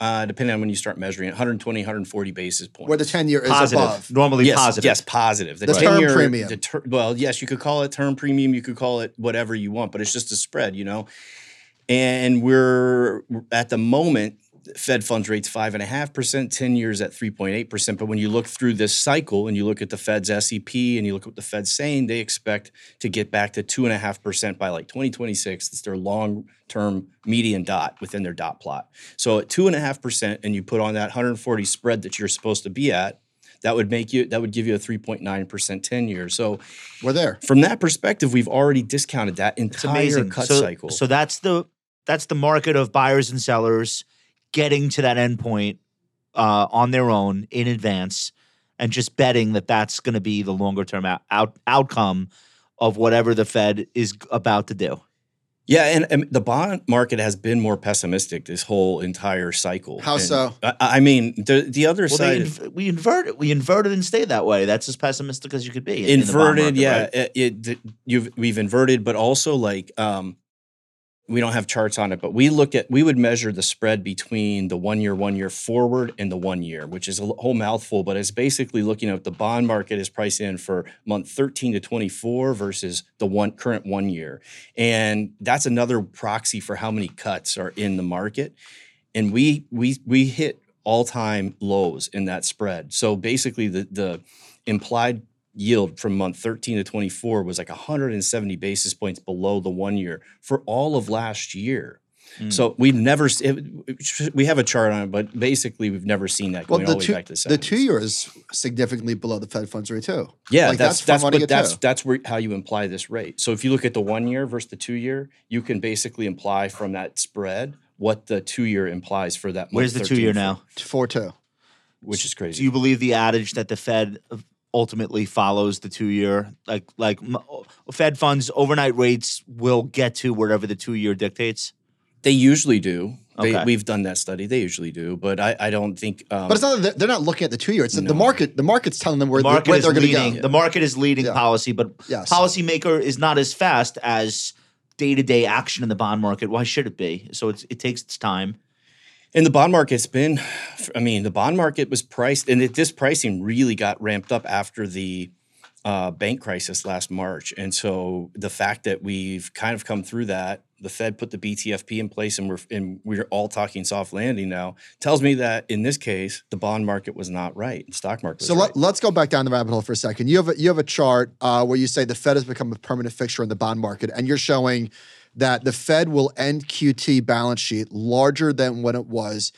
depending on when you start measuring, 120, 140 basis points. Where the 10-year is above. Normally positive. Yes, positive. The term premium. Well, yes, you could call it term premium, you could call it whatever you want, but it's just a spread, you know? And we're, at the moment, Fed funds rate's 5.5%, 10 years at 3.8%. But when you look through this cycle and you look at the Fed's SEP and you look at what the Fed's saying, they expect to get back to 2.5% by like 2026. It's their long-term median dot within their dot plot. So at 2.5%, and you put on that 140 spread that you're supposed to be at, that would give you a 3.9% 10-year. So we're there. From that perspective, we've already discounted that entire cut cycle. So that's the market of buyers and sellers getting to that endpoint on their own in advance and just betting that that's going to be the longer-term outcome of whatever the Fed is about to do. Yeah, and the bond market has been more pessimistic this whole entire cycle. How so? I mean, the other side... We inverted and stayed that way. That's as pessimistic as you could be. Inverted, in the bond market, right? We've inverted, but also like... we don't have charts on it, but we would measure the spread between the one year forward and the 1 year, which is a whole mouthful, but it's basically looking at the bond market is priced in for month 13 to 24 versus the current 1 year. And that's another proxy for how many cuts are in the market. And we hit all-time lows in that spread. So basically the implied yield from month 13 to 24 was like 170 basis points below the 1 year for all of last year. Mm. So we have a chart on it, but basically we've never seen that going all the way back to the 70s. The 2 year is significantly below the Fed funds rate too. Yeah, like that's how you imply this rate. So if you look at the 1 year versus the 2 year, you can basically imply from that spread what the 2 year implies for that month. Where's the 2 year now? 4.2. Which is crazy. Do you believe the adage that the Fed ultimately follows the 2 year, like Fed funds overnight rates will get to wherever the 2 year dictates? They usually do. Okay. We've done that study. They usually do, but I don't think. But it's not that they're not looking at the 2 year. It's the market. The market's telling them where they're going to go. The market is leading policy, but policymaker is not as fast as day to day action in the bond market. Why should it be? So it takes its time. And the bond market's been, I mean, the bond market was priced, and this pricing really got ramped up after the bank crisis last March. And so the fact that we've kind of come through that, the Fed put the BTFP in place, and we're all talking soft landing now, tells me that in this case, the bond market was not right. The stock market was right. So let's go back down the rabbit hole for a second. You have a chart where you say the Fed has become a permanent fixture in the bond market, and you're showing that the Fed will end QT balance sheet larger than when it was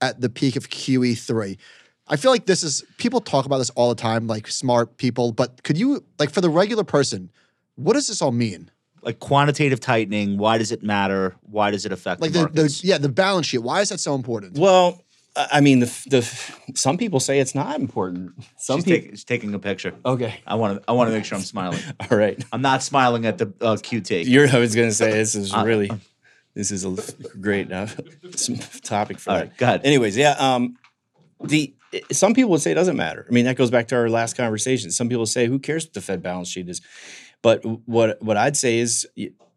at the peak of QE3. I feel like this is, people talk about this all the time, like smart people, but could you, like for the regular person, what does this all mean? Like quantitative tightening, why does it matter? Why does it affect the markets? The balance sheet, why is that so important? Well, I mean, some people say it's not important. She's taking a picture. Okay, I want to make sure I'm smiling. All right, I'm not smiling at the QT. I was going to say this is really, this is a great topic for. All right, go ahead. Anyways, yeah. Some people would say it doesn't matter. I mean, that goes back to our last conversation. Some people say, who cares what the Fed balance sheet is? But what I'd say is,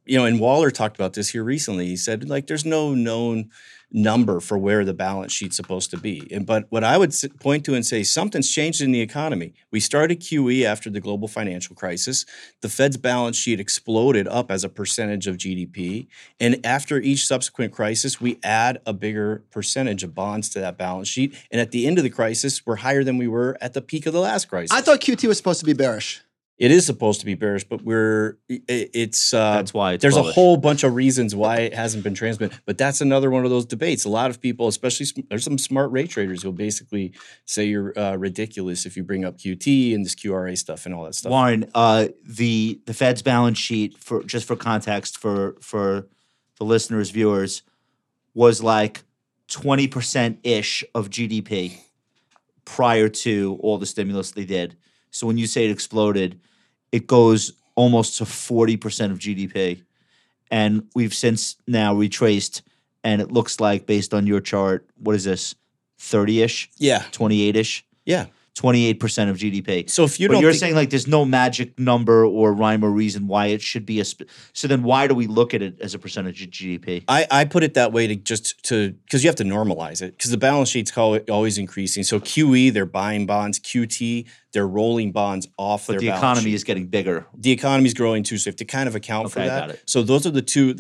and Waller talked about this here recently. He said, like, there's no known number for where the balance sheet's supposed to be. But what I would point to and say, something's changed in the economy. We started QE after the global financial crisis. The Fed's balance sheet exploded up as a percentage of GDP. And after each subsequent crisis, we add a bigger percentage of bonds to that balance sheet. And at the end of the crisis, we're higher than we were at the peak of the last crisis. I thought QT was supposed to be bearish. It is supposed to be bearish, but that's why there's bullish. A whole bunch of reasons why it hasn't been transmitted. But that's another one of those debates. A lot of people, especially there's some smart rate traders who'll basically say you're ridiculous if you bring up QT and this QRA stuff and all that stuff. Warren, the Fed's balance sheet, for context for the listeners, viewers, was like 20% ish of GDP prior to all the stimulus they did. So when you say it exploded, it goes almost to 40% of GDP. And we've since now retraced, and it looks like, based on your chart, what is this, 30-ish? Yeah. 28-ish? Yeah. 28% of GDP. So if you don't— But you're saying, like, there's no magic number or rhyme or reason why it should be so then why do we look at it as a percentage of GDP? I put it that way because you have to normalize it, because the balance sheet's always increasing. So QE, they're buying bonds. QT, they're rolling bonds off their balance sheet. But the economy is getting bigger. The economy's growing too, so you have to kind of account for that. Got it. So those are the two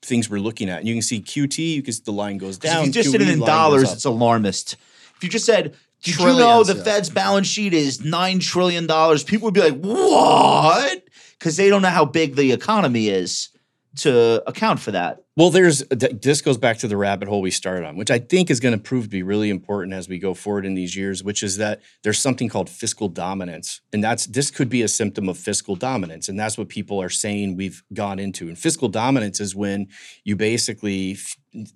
things we're looking at. And you can see QT, the line goes down. If you just did it in dollars, it's alarmist. If you just said— Did you know the Fed's balance sheet is $9 trillion? People would be like, what? Because they don't know how big the economy is to account for that. Well, this goes back to the rabbit hole we started on, which I think is going to prove to be really important as we go forward in these years, which is that there's something called fiscal dominance. And this could be a symptom of fiscal dominance. And that's what people are saying we've gone into. And fiscal dominance is when you basically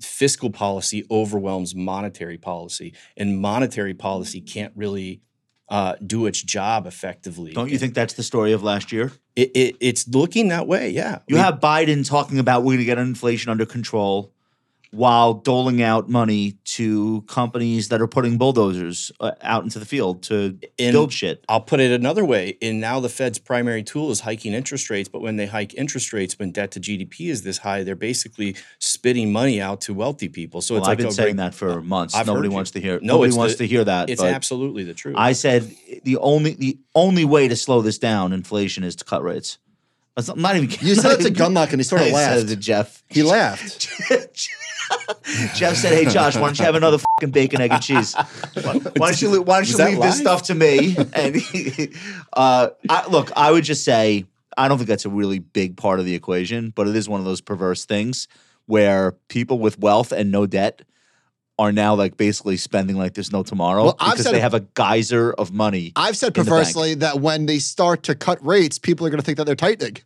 fiscal policy overwhelms monetary policy. And monetary policy can't really do its job effectively. Don't you think that's the story of last year? It's looking that way, yeah. You have Biden talking about we're going to get inflation under control while doling out money to companies that are putting bulldozers out into the field to build shit. I'll put it another way. And now the Fed's primary tool is hiking interest rates. But when they hike interest rates, when debt to GDP is this high, they're basically spitting money out to wealthy people. So I've been saying that for months. Nobody wants to hear it. Nobody wants to hear that. It's absolutely the truth. I said the only way to slow this down, inflation, is to cut rates. I'm not even kidding. You said it to Gunlock and he sort of laughed. I said it to Jeff. He laughed. Jeff said, hey, Josh, why don't you have another fucking bacon, egg, and cheese? Why don't you leave this stuff to me? And I would just say, I don't think that's a really big part of the equation, but it is one of those perverse things where people with wealth and no debt are now like basically spending like there's no tomorrow because they have a geyser of money. I've said perversely that when they start to cut rates, people are going to think that they're tightening.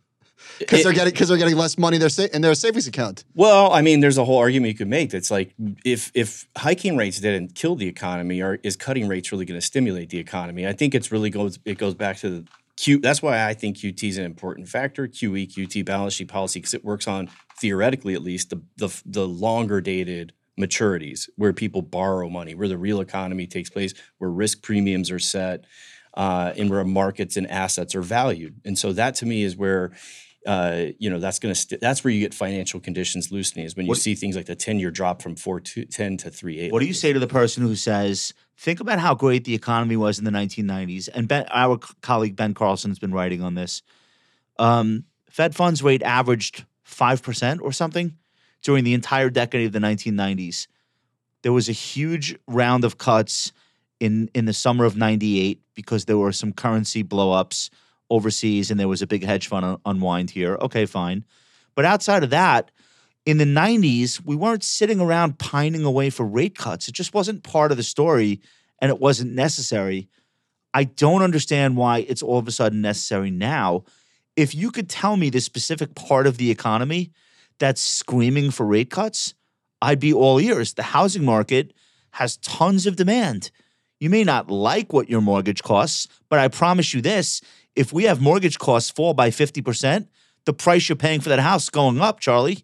Because they're getting less money in their savings account. Well, I mean, there's a whole argument you could make that's like, if hiking rates didn't kill the economy, is cutting rates really going to stimulate the economy? I think it goes back to the Q. That's why I think QT is an important factor. QE, QT, balance sheet policy, because it works on, theoretically at least, the longer dated maturities where people borrow money, where the real economy takes place, where risk premiums are set, and where markets and assets are valued. And so that to me is where. That's where you get financial conditions loosening is when you see things like the 10-year drop from 4.10 to 3.8. What do you say to the person who says, think about how great the economy was in the 1990s? And our colleague Ben Carlson has been writing on this. Fed funds rate averaged 5% or something during the entire decade of the 1990s. There was a huge round of cuts in the summer of 98 because there were some currency blow-ups overseas, and there was a big hedge fund unwind here. Okay, fine. But outside of that, in the 90s, we weren't sitting around pining away for rate cuts. It just wasn't part of the story, and it wasn't necessary. I don't understand why it's all of a sudden necessary now. If you could tell me the specific part of the economy that's screaming for rate cuts, I'd be all ears. The housing market has tons of demand. You may not like what your mortgage costs, but I promise you this, if we have mortgage costs fall by 50%, the price you're paying for that house going up, Charlie.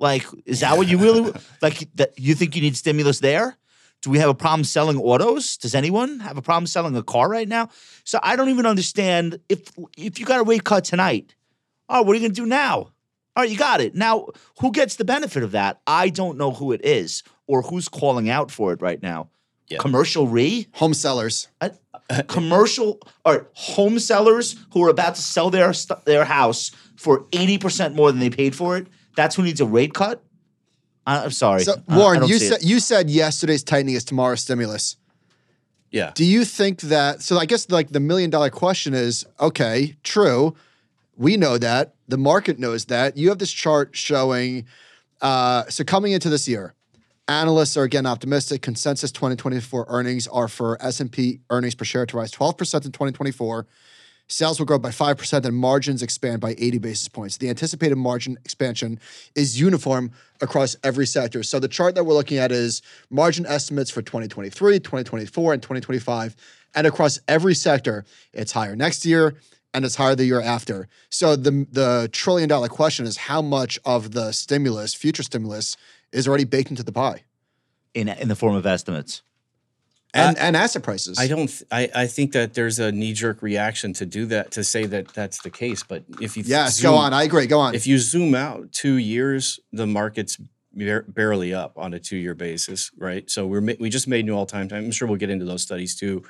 Like, is that what you really, like, that you think you need stimulus there? Do we have a problem selling autos? Does anyone have a problem selling a car right now? So I don't even understand if you got a rate cut tonight. Oh, what are you going to do now? All right, you got it. Now, who gets the benefit of that? I don't know who it is or who's calling out for it right now. Yep. Commercial home sellers. Commercial or home sellers who are about to sell their house for 80% more than they paid for it. That's who needs a rate cut? I'm sorry. So, Warren, you said yesterday's tightening is tomorrow's stimulus. Yeah. Do you think that – so I guess like the million-dollar question is, okay, true. We know that. The market knows that. You have this chart showing so coming into this year, analysts are again optimistic. Consensus 2024 earnings are for S&P earnings per share to rise 12% in 2024. Sales will grow by 5% and margins expand by 80 basis points. The anticipated margin expansion is uniform across every sector. So the chart that we're looking at is margin estimates for 2023, 2024, and 2025. And across every sector, it's higher next year and it's higher the year after. So the trillion-dollar question is how much of the stimulus, future stimulus, is already baked into the pie? In the form of estimates. And asset prices. I think that there's a knee-jerk reaction to do that, to say that that's the case. But if you zoom, go on. I agree. Go on. If you zoom out 2 years, the market's barely up on a two-year basis, right? So we just made new all-time high. I'm sure we'll get into those studies too.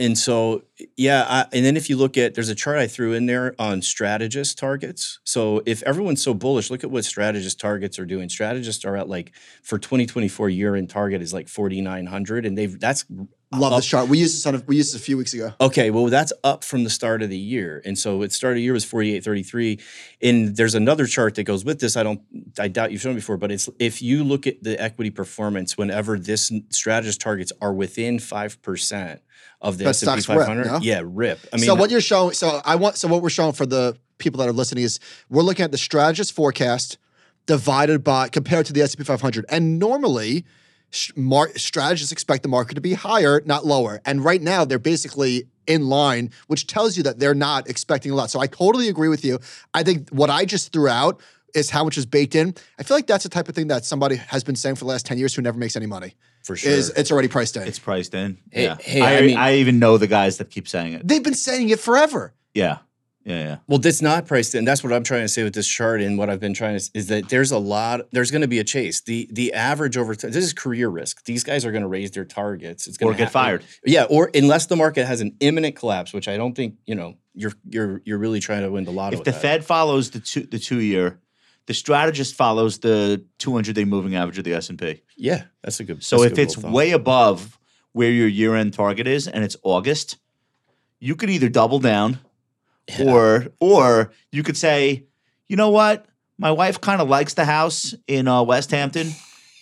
And so, yeah. And then if you look at, there's a chart I threw in there on strategist targets. So if everyone's so bullish, look at what strategist targets are doing. Strategists are at like, for 2024 year-end target is like 4,900. And that's love this chart. We used this a few weeks ago. Okay, well, that's up from the start of the year. And so at start of the year was 4,833. And there's another chart that goes with this. I doubt you've shown it before, but it's if you look at the equity performance, whenever this strategist targets are within 5% of the S&P 500. Rip, no? Yeah, rip. I mean, so what you're showing, so what we're showing for the people that are listening is we're looking at the strategist forecast divided by compared to the S&P 500. And normally strategists expect the market to be higher, not lower. And right now, they're basically in line, which tells you that they're not expecting a lot. So I totally agree with you. I think what I just threw out is how much is baked in. I feel like that's the type of thing that somebody has been saying for the last 10 years who never makes any money. For sure. It's already priced in. It's priced in. Yeah. Hey, I even know the guys that keep saying it. They've been saying it forever. Yeah. Yeah, yeah. Well, that's not priced in. That's what I'm trying to say with this chart, and what I've been trying to say is that there's going to be a chase. The average over time, this is career risk. These guys are going to raise their targets. It's going to get fired. Yeah, or unless the market has an imminent collapse, which I don't think, you're really trying to win the lotto. If the Fed follows the 2 year, the strategist follows the 200-day moving average of the S&P. Yeah, that's a good. So if it's way above where your year-end target is, and it's August, you could either double down. Yeah. Or you could say, you know what? My wife kind of likes the house in West Hampton,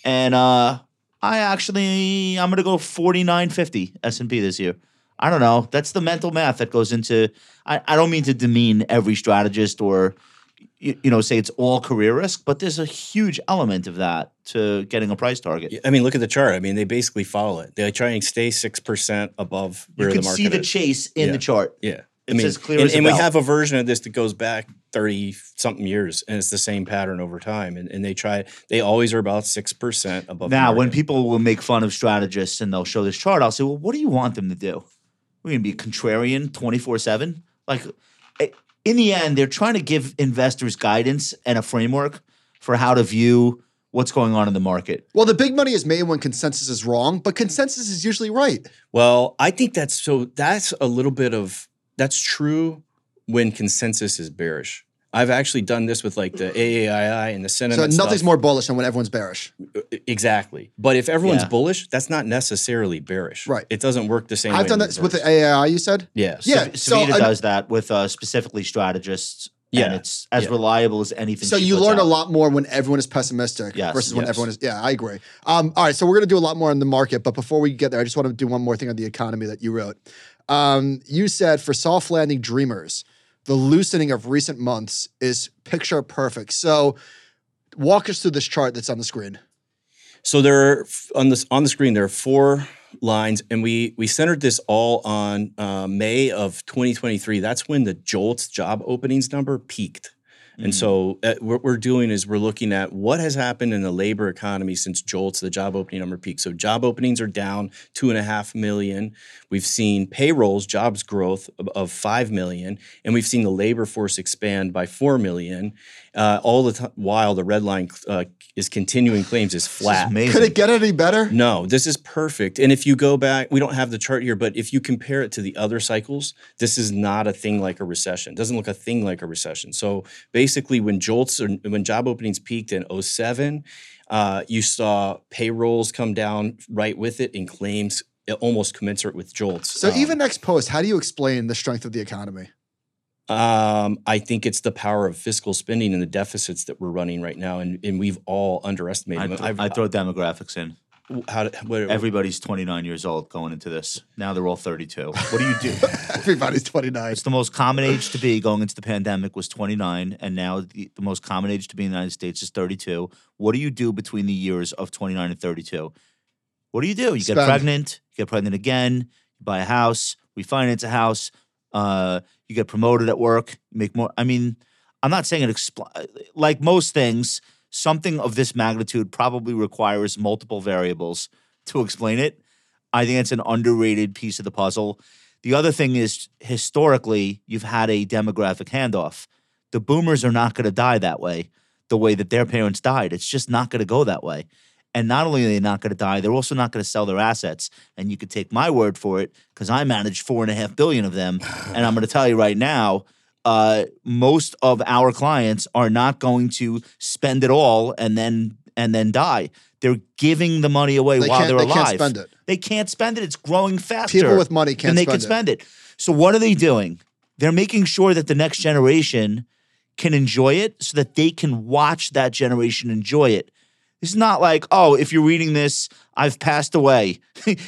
and I'm going to go 4950 S&P this year. I don't know. That's the mental math that goes into – I don't mean to demean every strategist or, say it's all career risk, but there's a huge element of that to getting a price target. I mean, look at the chart. I mean, they basically follow it. They try and stay 6% above where the market is. You can see the chase in the chart. Yeah. We have a version of this that goes back 30-something years, and it's the same pattern over time. And they always are about 6% above. Now, when people will make fun of strategists and they'll show this chart, I'll say, well, what do you want them to do? We're going to be contrarian 24/7? Like, in the end, they're trying to give investors guidance and a framework for how to view what's going on in the market. Well, the big money is made when consensus is wrong, but consensus is usually right. Well, I think that's a little bit of... That's true when consensus is bearish. I've actually done this with like the AAII and the sentiment stuff. So nothing's more bullish than when everyone's bearish. Exactly. But if everyone's bullish, that's not necessarily bearish. Right. It doesn't work the same way. I've done that with the AAII, you said? Yeah. Yeah. Savita does that with specifically strategists. Yeah. And it's as reliable as anything. So you learn a lot more when everyone is pessimistic versus when everyone is – yeah, I agree. All right, so we're going to do a lot more on the market. But before we get there, I just want to do one more thing on the economy that you wrote. You said for soft landing dreamers, the loosening of recent months is picture perfect. So walk us through this chart that's on the screen. So there are, on the screen, there are four lines, and we centered this all on May of 2023. That's when the JOLTS job openings number peaked. And so what we're doing is we're looking at what has happened in the labor economy since JOLTS, the job opening number peak. So job openings are down 2.5 million. We've seen payrolls, jobs growth of 5 million. And we've seen the labor force expand by 4 million. All the while, the red line is continuing claims is flat. This is amazing. Could it get any better? No, this is perfect. And if you go back, we don't have the chart here, but if you compare it to the other cycles, this is not a thing like a recession. It doesn't look a thing like a recession. So basically, when JOLTS or when job openings peaked in 2007, you saw payrolls come down right with it and claims almost commensurate with JOLTS. So even ex post, how do you explain the strength of the economy? I think it's the power of fiscal spending and the deficits that we're running right now, and we've all underestimated. I throw demographics in. Everybody's 29 years old going into this. Now they're all 32. What do you do? Everybody's 29. It's the most common age to be going into the pandemic was 29, and now the most common age to be in the United States is 32. What do you do between the years of 29 and 32? What do you do? You get pregnant. You get pregnant again. You buy a house. Refinance a house. You get promoted at work, make more. I mean, I'm not saying it like most things, something of this magnitude probably requires multiple variables to explain it. I think it's an underrated piece of the puzzle. The other thing is, historically, you've had a demographic handoff. The boomers are not going to die that way, the way that their parents died. It's just not going to go that way. And not only are they not going to die, they're also not going to sell their assets. And you could take my word for it because I manage $4.5 billion of them. And I'm going to tell you right now, most of our clients are not going to spend it all and then die. They're giving the money away while they're alive. They can't spend it. They can't spend it. It's growing faster. People with money can't spend it. So what are they doing? They're making sure that the next generation can enjoy it so that they can watch that generation enjoy it. It's not like, oh, if you're reading this, I've passed away.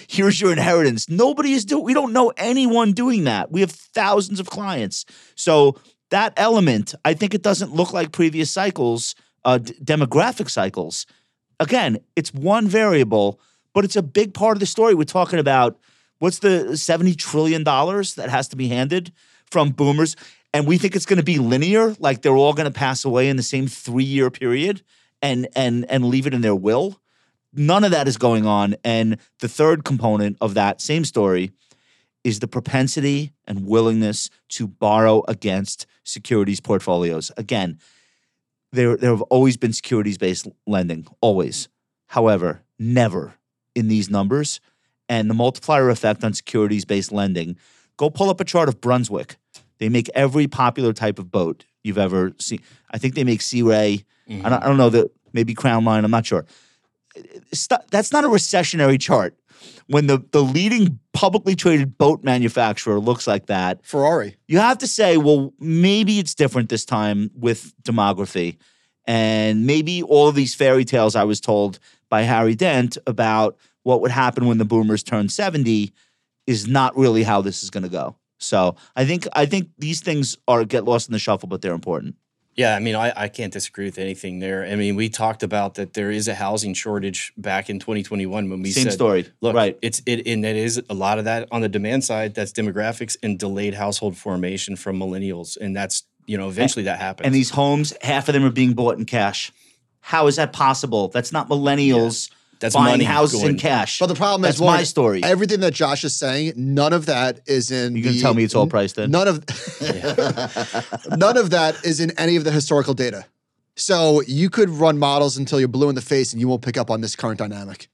Here's your inheritance. Nobody is doing. We don't know anyone doing that. We have thousands of clients. So that element, I think it doesn't look like previous cycles, demographic cycles. Again, it's one variable, but it's a big part of the story. We're talking about what's the $70 trillion that has to be handed from boomers. And we think it's going to be linear, like they're all going to pass away in the same 3-year period. And leave it in their will. None of that is going on. And the third component of that same story is the propensity and willingness to borrow against securities portfolios. Again, there have always been securities-based lending, always. However, never in these numbers. And the multiplier effect on securities-based lending, go pull up a chart of Brunswick. They make every popular type of boat you've ever seen. I think they make Sea Ray. Mm-hmm. I don't know, maybe Crown Line. I'm not sure. That's not a recessionary chart. When the leading publicly traded boat manufacturer looks like that. Ferrari. You have to say, well, maybe it's different this time with demography. And maybe all of these fairy tales I was told by Harry Dent about what would happen when the boomers turn 70 is not really how this is going to go. So I think these things get lost in the shuffle, but they're important. Yeah, I mean, I can't disagree with anything there. I mean, we talked about that there is a housing shortage back in 2021 when we said— Same story, look, right. And it is a lot of that on the demand side. That's demographics and delayed household formation from millennials. And that's, eventually that happens. And these homes, half of them are being bought in cash. How is that possible? That's not millennials— yeah. That's buying money houses in cash. But the problem is, my story. Everything that Josh is saying, none of that is in. You can tell me it's all priced in. None of that is in any of the historical data. So you could run models until you're blue in the face, and you won't pick up on this current dynamic.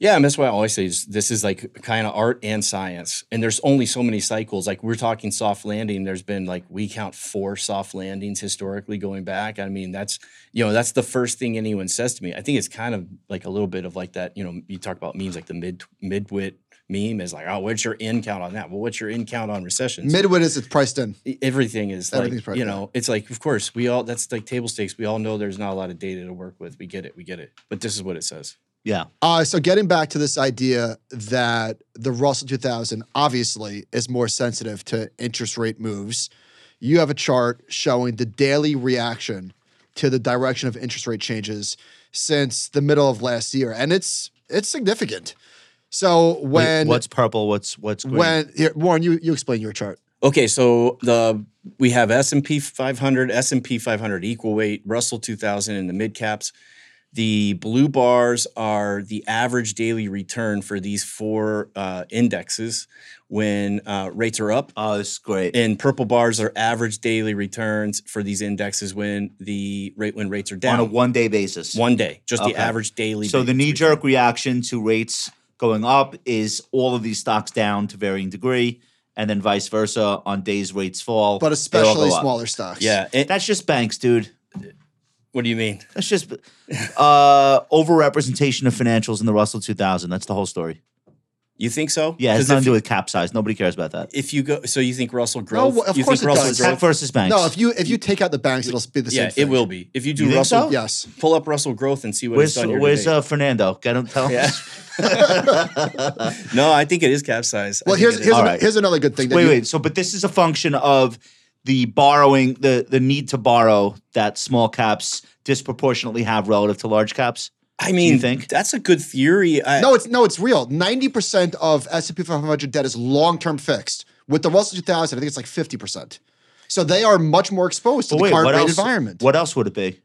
Yeah, and that's why I always say this is like kind of art and science. And there's only so many cycles. Like we're talking soft landing. There's been we count 4 soft landings historically going back. I mean, that's, that's the first thing anyone says to me. I think it's kind of like a little bit of like that, you talk about memes like the midwit meme is like, oh, what's your end count on that? Well, what's your end count on recessions? Midwit is it's priced in. Everything is like, it's like, of course, that's like table stakes. We all know there's not a lot of data to work with. We get it. But this is what it says. Yeah. So getting back to this idea that the Russell 2000 obviously is more sensitive to interest rate moves, you have a chart showing the daily reaction to the direction of interest rate changes since the middle of last year, and it's significant. So when— Wait, what's purple? What's green? When here, Warren, you explain your chart. Okay, so we have S&P 500, S&P 500 equal weight, Russell 2000 in the mid caps. The blue bars are the average daily return for these four indexes when rates are up. Oh, this is great. And purple bars are average daily returns for these indexes when the rate when rates are down. On a one-day basis. One day, just okay. The average daily. So the knee-jerk reaction to rates going up is all of these stocks down to varying degree. And then vice versa on days rates fall. But especially smaller stocks. Yeah. That's just banks, dude. What do you mean? That's just overrepresentation of financials in the Russell 2000. That's the whole story. You think so? Yeah, it has nothing to do with cap size. Nobody cares about that. If you go, so you think Russell growth? No, of course it does. Cap versus banks. No, if you take out the banks, it'll be the same thing. Yeah, it will be. If you do Russell, yes. Pull up Russell growth and see what it's done. Where's Fernando? Can I tell him? No, I think it is cap size. Well, here's another good thing. Wait. So, but this is a function of the borrowing, the need to borrow that small caps disproportionately have relative to large caps? I mean, you think? That's a good theory. No, it's real. 90% of S&P 500 debt is long-term fixed. With the Russell 2000, I think it's like 50%. So they are much more exposed to the current rate environment. What else would it be?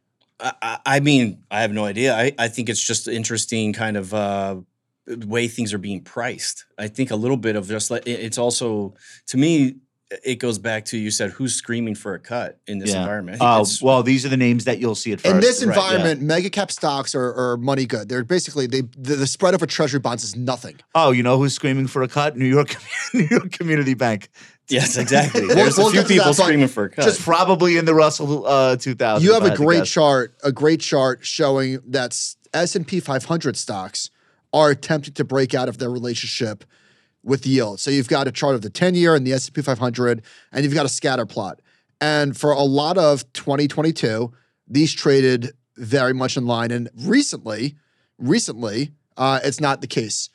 I mean, I have no idea. I think it's just interesting kind of way things are being priced. I think a little bit of just like it's also, to me, it goes back to you said who's screaming for a cut in this environment. Oh, well, these are the names that you'll see at first. In this environment, mega cap stocks are money good. They're basically the spread over treasury bonds is nothing. Oh, you know who's screaming for a cut? New York Community Bank. Yes, exactly. There's a few people screaming for a cut. Just probably in the Russell 2000. You have a great chart showing that S&P 500 stocks are attempting to break out of their relationship with yield. So you've got a chart of the 10-year and the S&P 500, and you've got a scatter plot. And for a lot of 2022, these traded very much in line. And recently, it's not the case.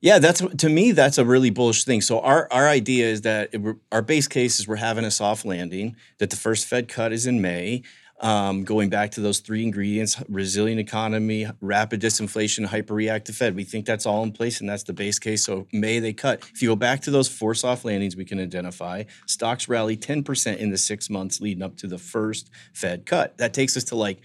Yeah, to me, that's a really bullish thing. So our idea is that our base case is we're having a soft landing, that the first Fed cut is in May. Going back to those three ingredients, resilient economy, rapid disinflation, hyper-reactive Fed. We think that's all in place, and that's the base case. So may they cut. If you go back to those four soft landings we can identify, stocks rally 10% in the 6 months leading up to the first Fed cut. That takes us to like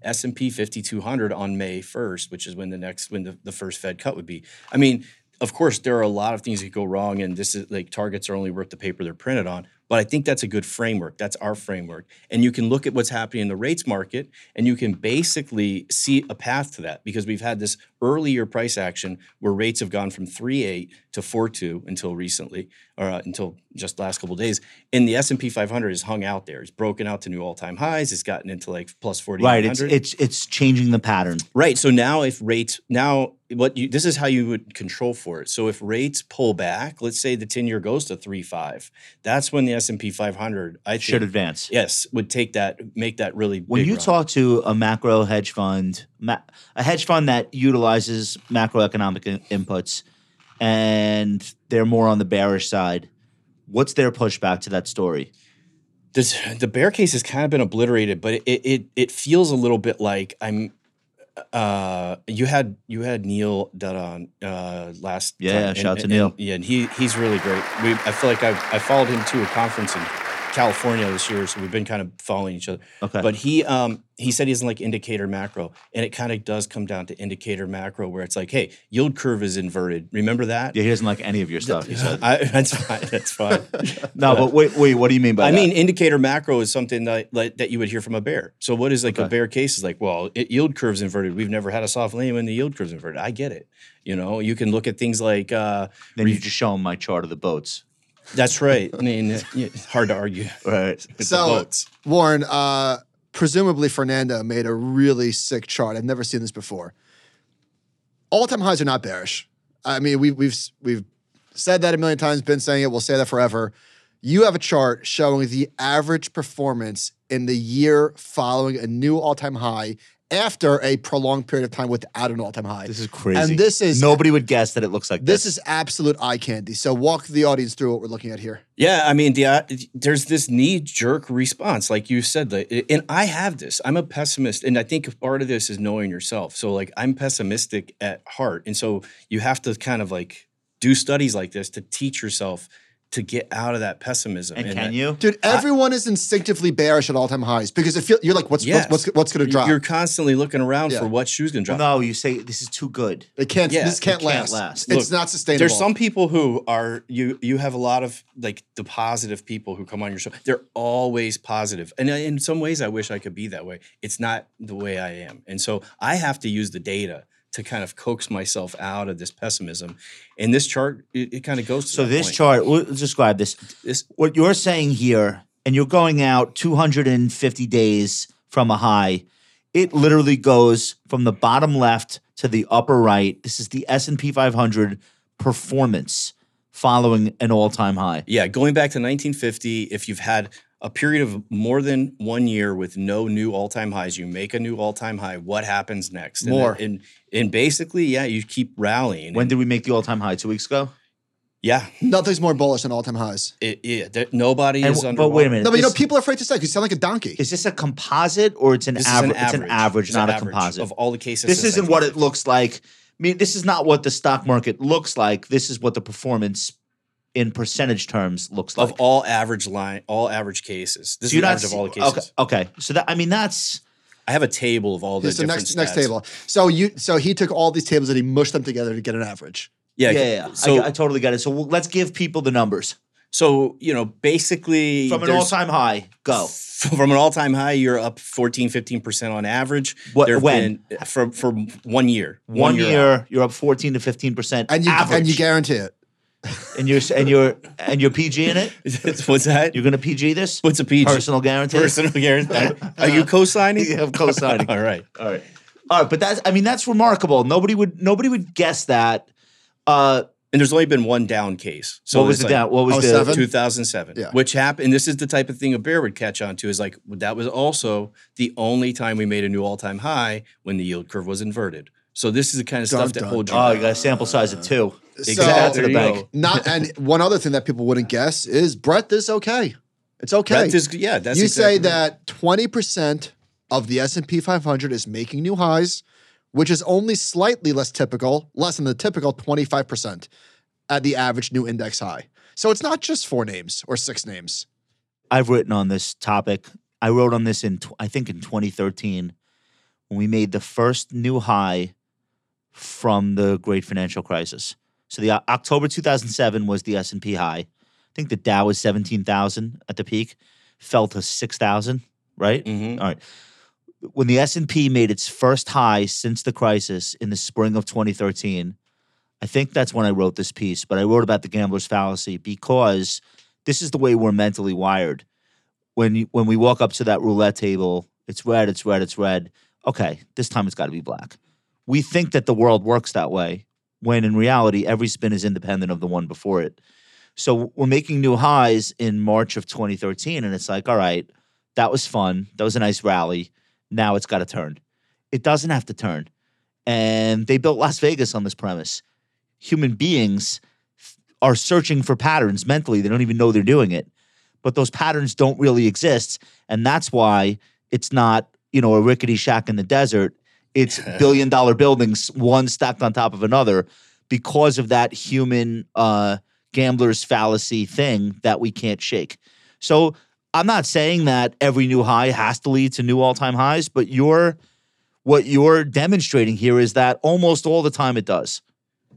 S&P 5200 on May 1st, which is when the first Fed cut would be. I mean, of course, there are a lot of things that go wrong, and this is like targets are only worth the paper they're printed on. But I think that's a good framework. That's our framework. And you can look at what's happening in the rates market, and you can basically see a path to that because we've had this earlier price action where rates have gone from 3.8 to 4.2 until recently, or until just last couple of days. And the S&P 500 is hung out there. It's broken out to new all-time highs. It's gotten into like plus 4,800. Right. It's changing the pattern. Right. So now if rates this is how you would control for it. So if rates pull back, let's say the 10-year goes to 3.5, that's when the S&P 500 should advance. Yes, would make that really big. When you talk to a macro hedge fund, a hedge fund that utilizes macroeconomic inputs, and they're more on the bearish side, what's their pushback to that story? The bear case has kind of been obliterated, but it feels a little bit like I'm. You had Neil Dutt last time. Yeah, shout out to Neil. Yeah, and he's really great. I feel like I followed him to a conference in California this year, so we've been kind of following each other. Okay. But he said he doesn't like indicator macro, and it kind of does come down to indicator macro where it's like, hey, yield curve is inverted. Remember that? Yeah, he doesn't like any of your stuff, he said. That's fine. No, but wait, what do you mean by that? I mean, indicator macro is something that you would hear from a bear. So what is like a bear case is like, well, yield curve's inverted. We've never had a soft landing when the yield curve's inverted. I get it. You know, you can look at things like... then you just show them my chart of the boats. That's right. I mean, it's hard to argue. Right. So, Warren, presumably Fernando made a really sick chart. I've never seen this before. All-time highs are not bearish. I mean, we've said that a million times, been saying it. We'll say that forever. you have a chart showing the average performance in the year following a new all-time high after a prolonged period of time without an all-time high. This is crazy. And this is— nobody would guess that it looks like this. This is absolute eye candy. So walk the audience through what we're looking at here. Yeah, I mean, there's this knee-jerk response, like you said. And I have this. I'm a pessimist. And I think part of this is knowing yourself. So, like, I'm pessimistic at heart. And so you have to kind of, like, do studies like this to teach yourself to get out of that pessimism. And can that, you? Dude, everyone is instinctively bearish at all-time highs because if you're like, what's going to drop? You're constantly looking around for what shoe's going to drop. No, you say, this is too good. It can't, this can't last. Look, it's not sustainable. There's some people who are, you have a lot of, like, the positive people who come on your show. They're always positive. And in some ways, I wish I could be that way. It's not the way I am. And so I have to use the data to kind of coax myself out of this pessimism. And this chart, it kind of goes to so that this point. Chart, we'll describe this. What you're saying here, and you're going out 250 days from a high, it literally goes from the bottom left to the upper right. This is the S&P 500 performance following an all-time high. Yeah, going back to 1950, if you've had a period of more than 1 year with no new all-time highs, you make a new all-time high, what happens next? More. And basically, yeah, you keep rallying. When did we make the all-time high? 2 weeks ago? Yeah. Nothing's more bullish than all-time highs. Nobody is under. But wait a minute. No, but people are afraid to say because you sound like a donkey. Is this a composite or it's an average? It's an average, it's not an average, a composite. Of all the cases. This isn't what it looks like. I mean, this is not what the stock market looks like. This is what the performance in percentage terms looks like. Of all average cases. This so is the average of all the cases. Okay. So that, I mean, that's. I have a table of all the different stats. Next table. So he took all these tables and he mushed them together to get an average. Yeah. So, I totally got it. So let's give people the numbers. So, basically. From an all-time high, go. From an all-time high, you're up 14, 15% on average. For 1 year. 1 year, you're up 14 to 15% average. And you guarantee it. And you're PG in it? What's that? You're gonna PG this? What's a PG? Personal guarantee. Are you co-signing? Yeah, I'm co-signing. All right. But that's remarkable. Nobody would guess that. And there's only been one down case. So what was the down? What was the 2007? Yeah. Which happened. And this is the type of thing a bear would catch on to. Is like that was also the only time we made a new all-time high when the yield curve was inverted. So this is the kind of stuff that holds you. Oh, you got a sample size of two. Exactly. So, the bank. And one other thing that people wouldn't guess is breadth is okay. It's okay. Breadth is, yeah, that's you exactly say right. that 20% of the S&P 500 is making new highs, which is only slightly less than the typical 25% at the average new index high. So it's not just four names or six names. I've written on this topic. I wrote on this in 2013 when we made the first new high from the Great Financial Crisis. So the October 2007 was the S&P high. I think the Dow was 17,000 at the peak, fell to 6,000, right? Mm-hmm. All right. When the S&P made its first high since the crisis in the spring of 2013, I think that's when I wrote this piece, but I wrote about the gambler's fallacy because this is the way we're mentally wired. When we walk up to that roulette table, it's red. Okay, this time it's got to be black. We think that the world works that way, when in reality, every spin is independent of the one before it. So we're making new highs in March of 2013, and it's like, all right, that was fun. That was a nice rally. Now it's got to turn. It doesn't have to turn. And they built Las Vegas on this premise. Human beings are searching for patterns mentally. They don't even know they're doing it. But those patterns don't really exist, and that's why it's not, a rickety shack in the desert. It's billion-dollar buildings, one stacked on top of another, because of that human gambler's fallacy thing that we can't shake. So I'm not saying that every new high has to lead to new all-time highs, but what you're demonstrating here is that almost all the time it does.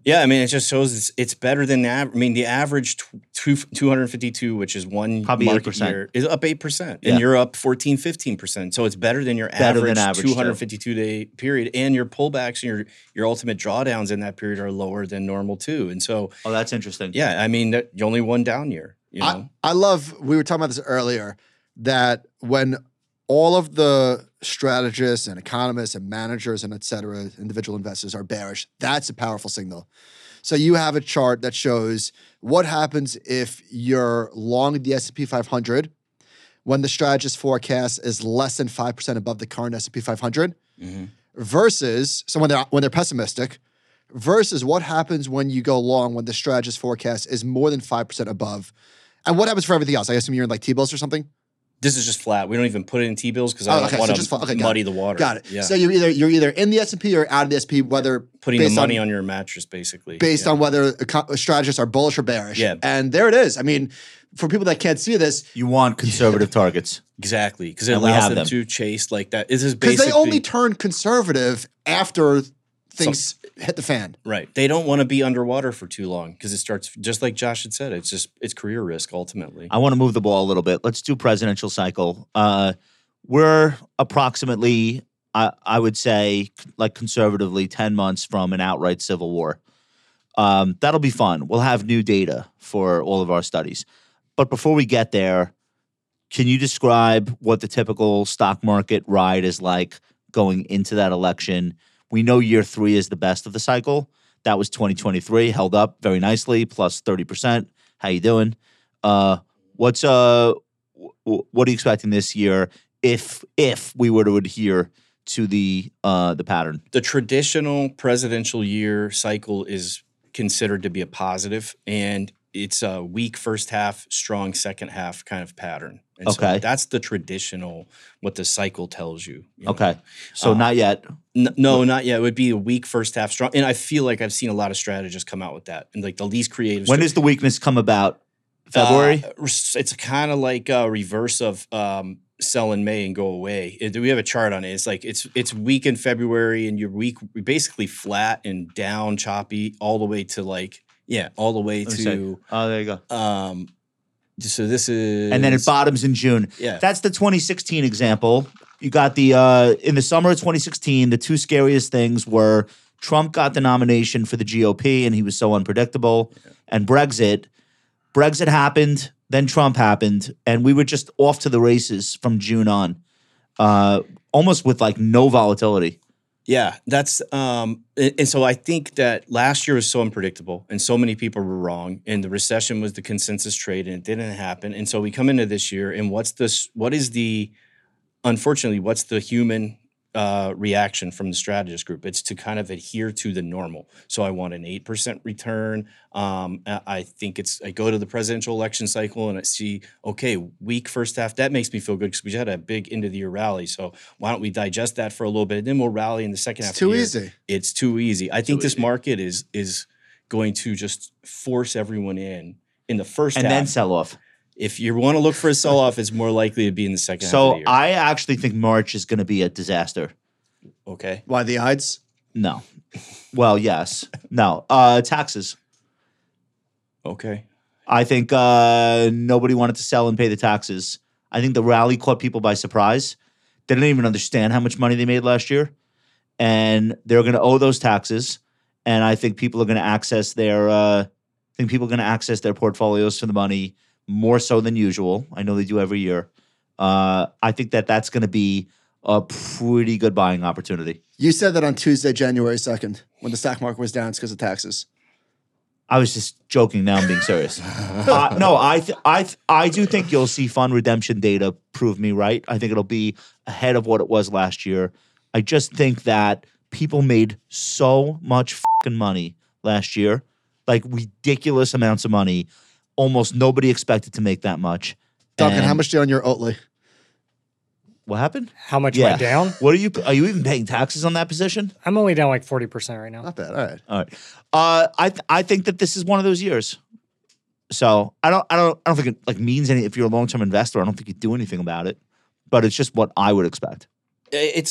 Yeah, I mean, it just shows it's better than the average. I mean, the average 252, which is one probably market year, is up 8%. And you're up 14, 15%. So it's better than your average 252-day period. And your pullbacks and your ultimate drawdowns in that period are lower than normal, too. And so— oh, that's interesting. Yeah, I mean, only one down year. I love, we were talking about this earlier, that when all of the strategists and economists and managers and et cetera, individual investors are bearish. That's a powerful signal. So you have a chart that shows what happens if you're long the S&P 500 when the strategist forecast is less than 5% above the current S&P 500 versus, so when they're pessimistic, versus what happens when you go long when the strategist forecast is more than 5% above. And what happens for everything else? I assume you're in like T-bills or something? This is just flat. We don't even put it in T-bills because I don't want to muddy the water. Got it. Yeah. So you're either in the S&P or out of the S&P, whether putting the money on your mattress, basically. Based on whether strategists are bullish or bearish. Yeah. And there it is. I mean, for people that can't see this. You want conservative targets. Exactly. Because it allows them to chase like that. Because they only turn conservative after things hit the fan. Right. They don't want to be underwater for too long because it starts, just like Josh had said, it's career risk ultimately. I want to move the ball a little bit. Let's do presidential cycle. We're approximately, I would say, like conservatively 10 months from an outright civil war. That'll be fun. We'll have new data for all of our studies. But before we get there, can you describe what the typical stock market ride is like going into that election? We know year three is the best of the cycle. That was 2023, held up very nicely, plus 30%. How you doing? What are you expecting this year if we were to adhere to the pattern? The traditional presidential year cycle is considered to be a positive, and it's a weak first half, strong second half kind of pattern. And okay. So that's the traditional, what the cycle tells you. Okay. So not yet. No, not yet. It would be a weak first half, strong. And I feel like I've seen a lot of strategists come out with that. And like the least creative. When does the weakness come about? February? It's kind of like a reverse of sell in May and go away. We have a chart on it. It's like it's weak in February and you're weak, basically flat and down, choppy, all the way to like, yeah, all the way to. Oh, there you go. So this is... And then it bottoms in June. Yeah. That's the 2016 example. You got the... in the summer of 2016, the two scariest things were Trump got the nomination for the GOP and he was so unpredictable. Yeah. And Brexit. Brexit happened. Then Trump happened. And we were just off to the races from June on. Almost with like no volatility. Yeah, that's and so I think that last year was so unpredictable and so many people were wrong and the recession was the consensus trade and it didn't happen. And so we come into this year and what's the human reaction from the strategist group? It's to kind of adhere to the normal. So I want an 8% return. I think I go to the presidential election cycle and I see, okay, weak first half. That makes me feel good because we had a big end of the year rally. So why don't we digest that for a little bit and then we'll rally in the second half of the year. It's too easy. It's too easy. I think this market is going to just force everyone in the first half. And then sell off. If you want to look for a sell-off, it's more likely to be in the second half of the year. So I actually think March is going to be a disaster. Okay. Why the Ides? No. Well, yes. No. Taxes. Okay. I think nobody wanted to sell and pay the taxes. I think the rally caught people by surprise. They didn't even understand how much money they made last year. And they're going to owe those taxes. And I think people are going to access their portfolios for the money. More so than usual. I know they do every year. I think that's going to be a pretty good buying opportunity. You said that on Tuesday, January 2nd, when the stock market was down, it's because of taxes. I was just joking. Now I'm being serious. No, I do think you'll see fund redemption data prove me right. I think it'll be ahead of what it was last year. I just think that people made so much fucking money last year, like ridiculous amounts of money. Almost nobody expected to make that much. Duncan, how much do you on your Oatly? What happened? How much went down? What are you even paying taxes on that position? I'm only down like 40% right now. Not bad. All right. I think that this is one of those years. So I don't think it like means anything. If you're a long-term investor, I don't think you do anything about it. But it's just what I would expect. I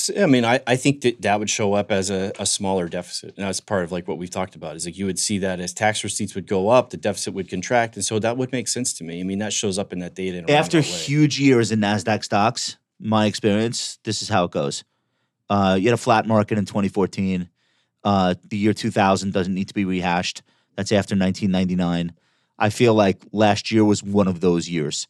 think that would show up as a smaller deficit. And that's part of like what we've talked about is like you would see that as tax receipts would go up, the deficit would contract. And so that would make sense to me. I mean, that shows up in that data. After huge years in NASDAQ stocks, my experience, this is how it goes. You had a flat market in 2014. The year 2000 doesn't need to be rehashed. That's after 1999. I feel like last year was one of those years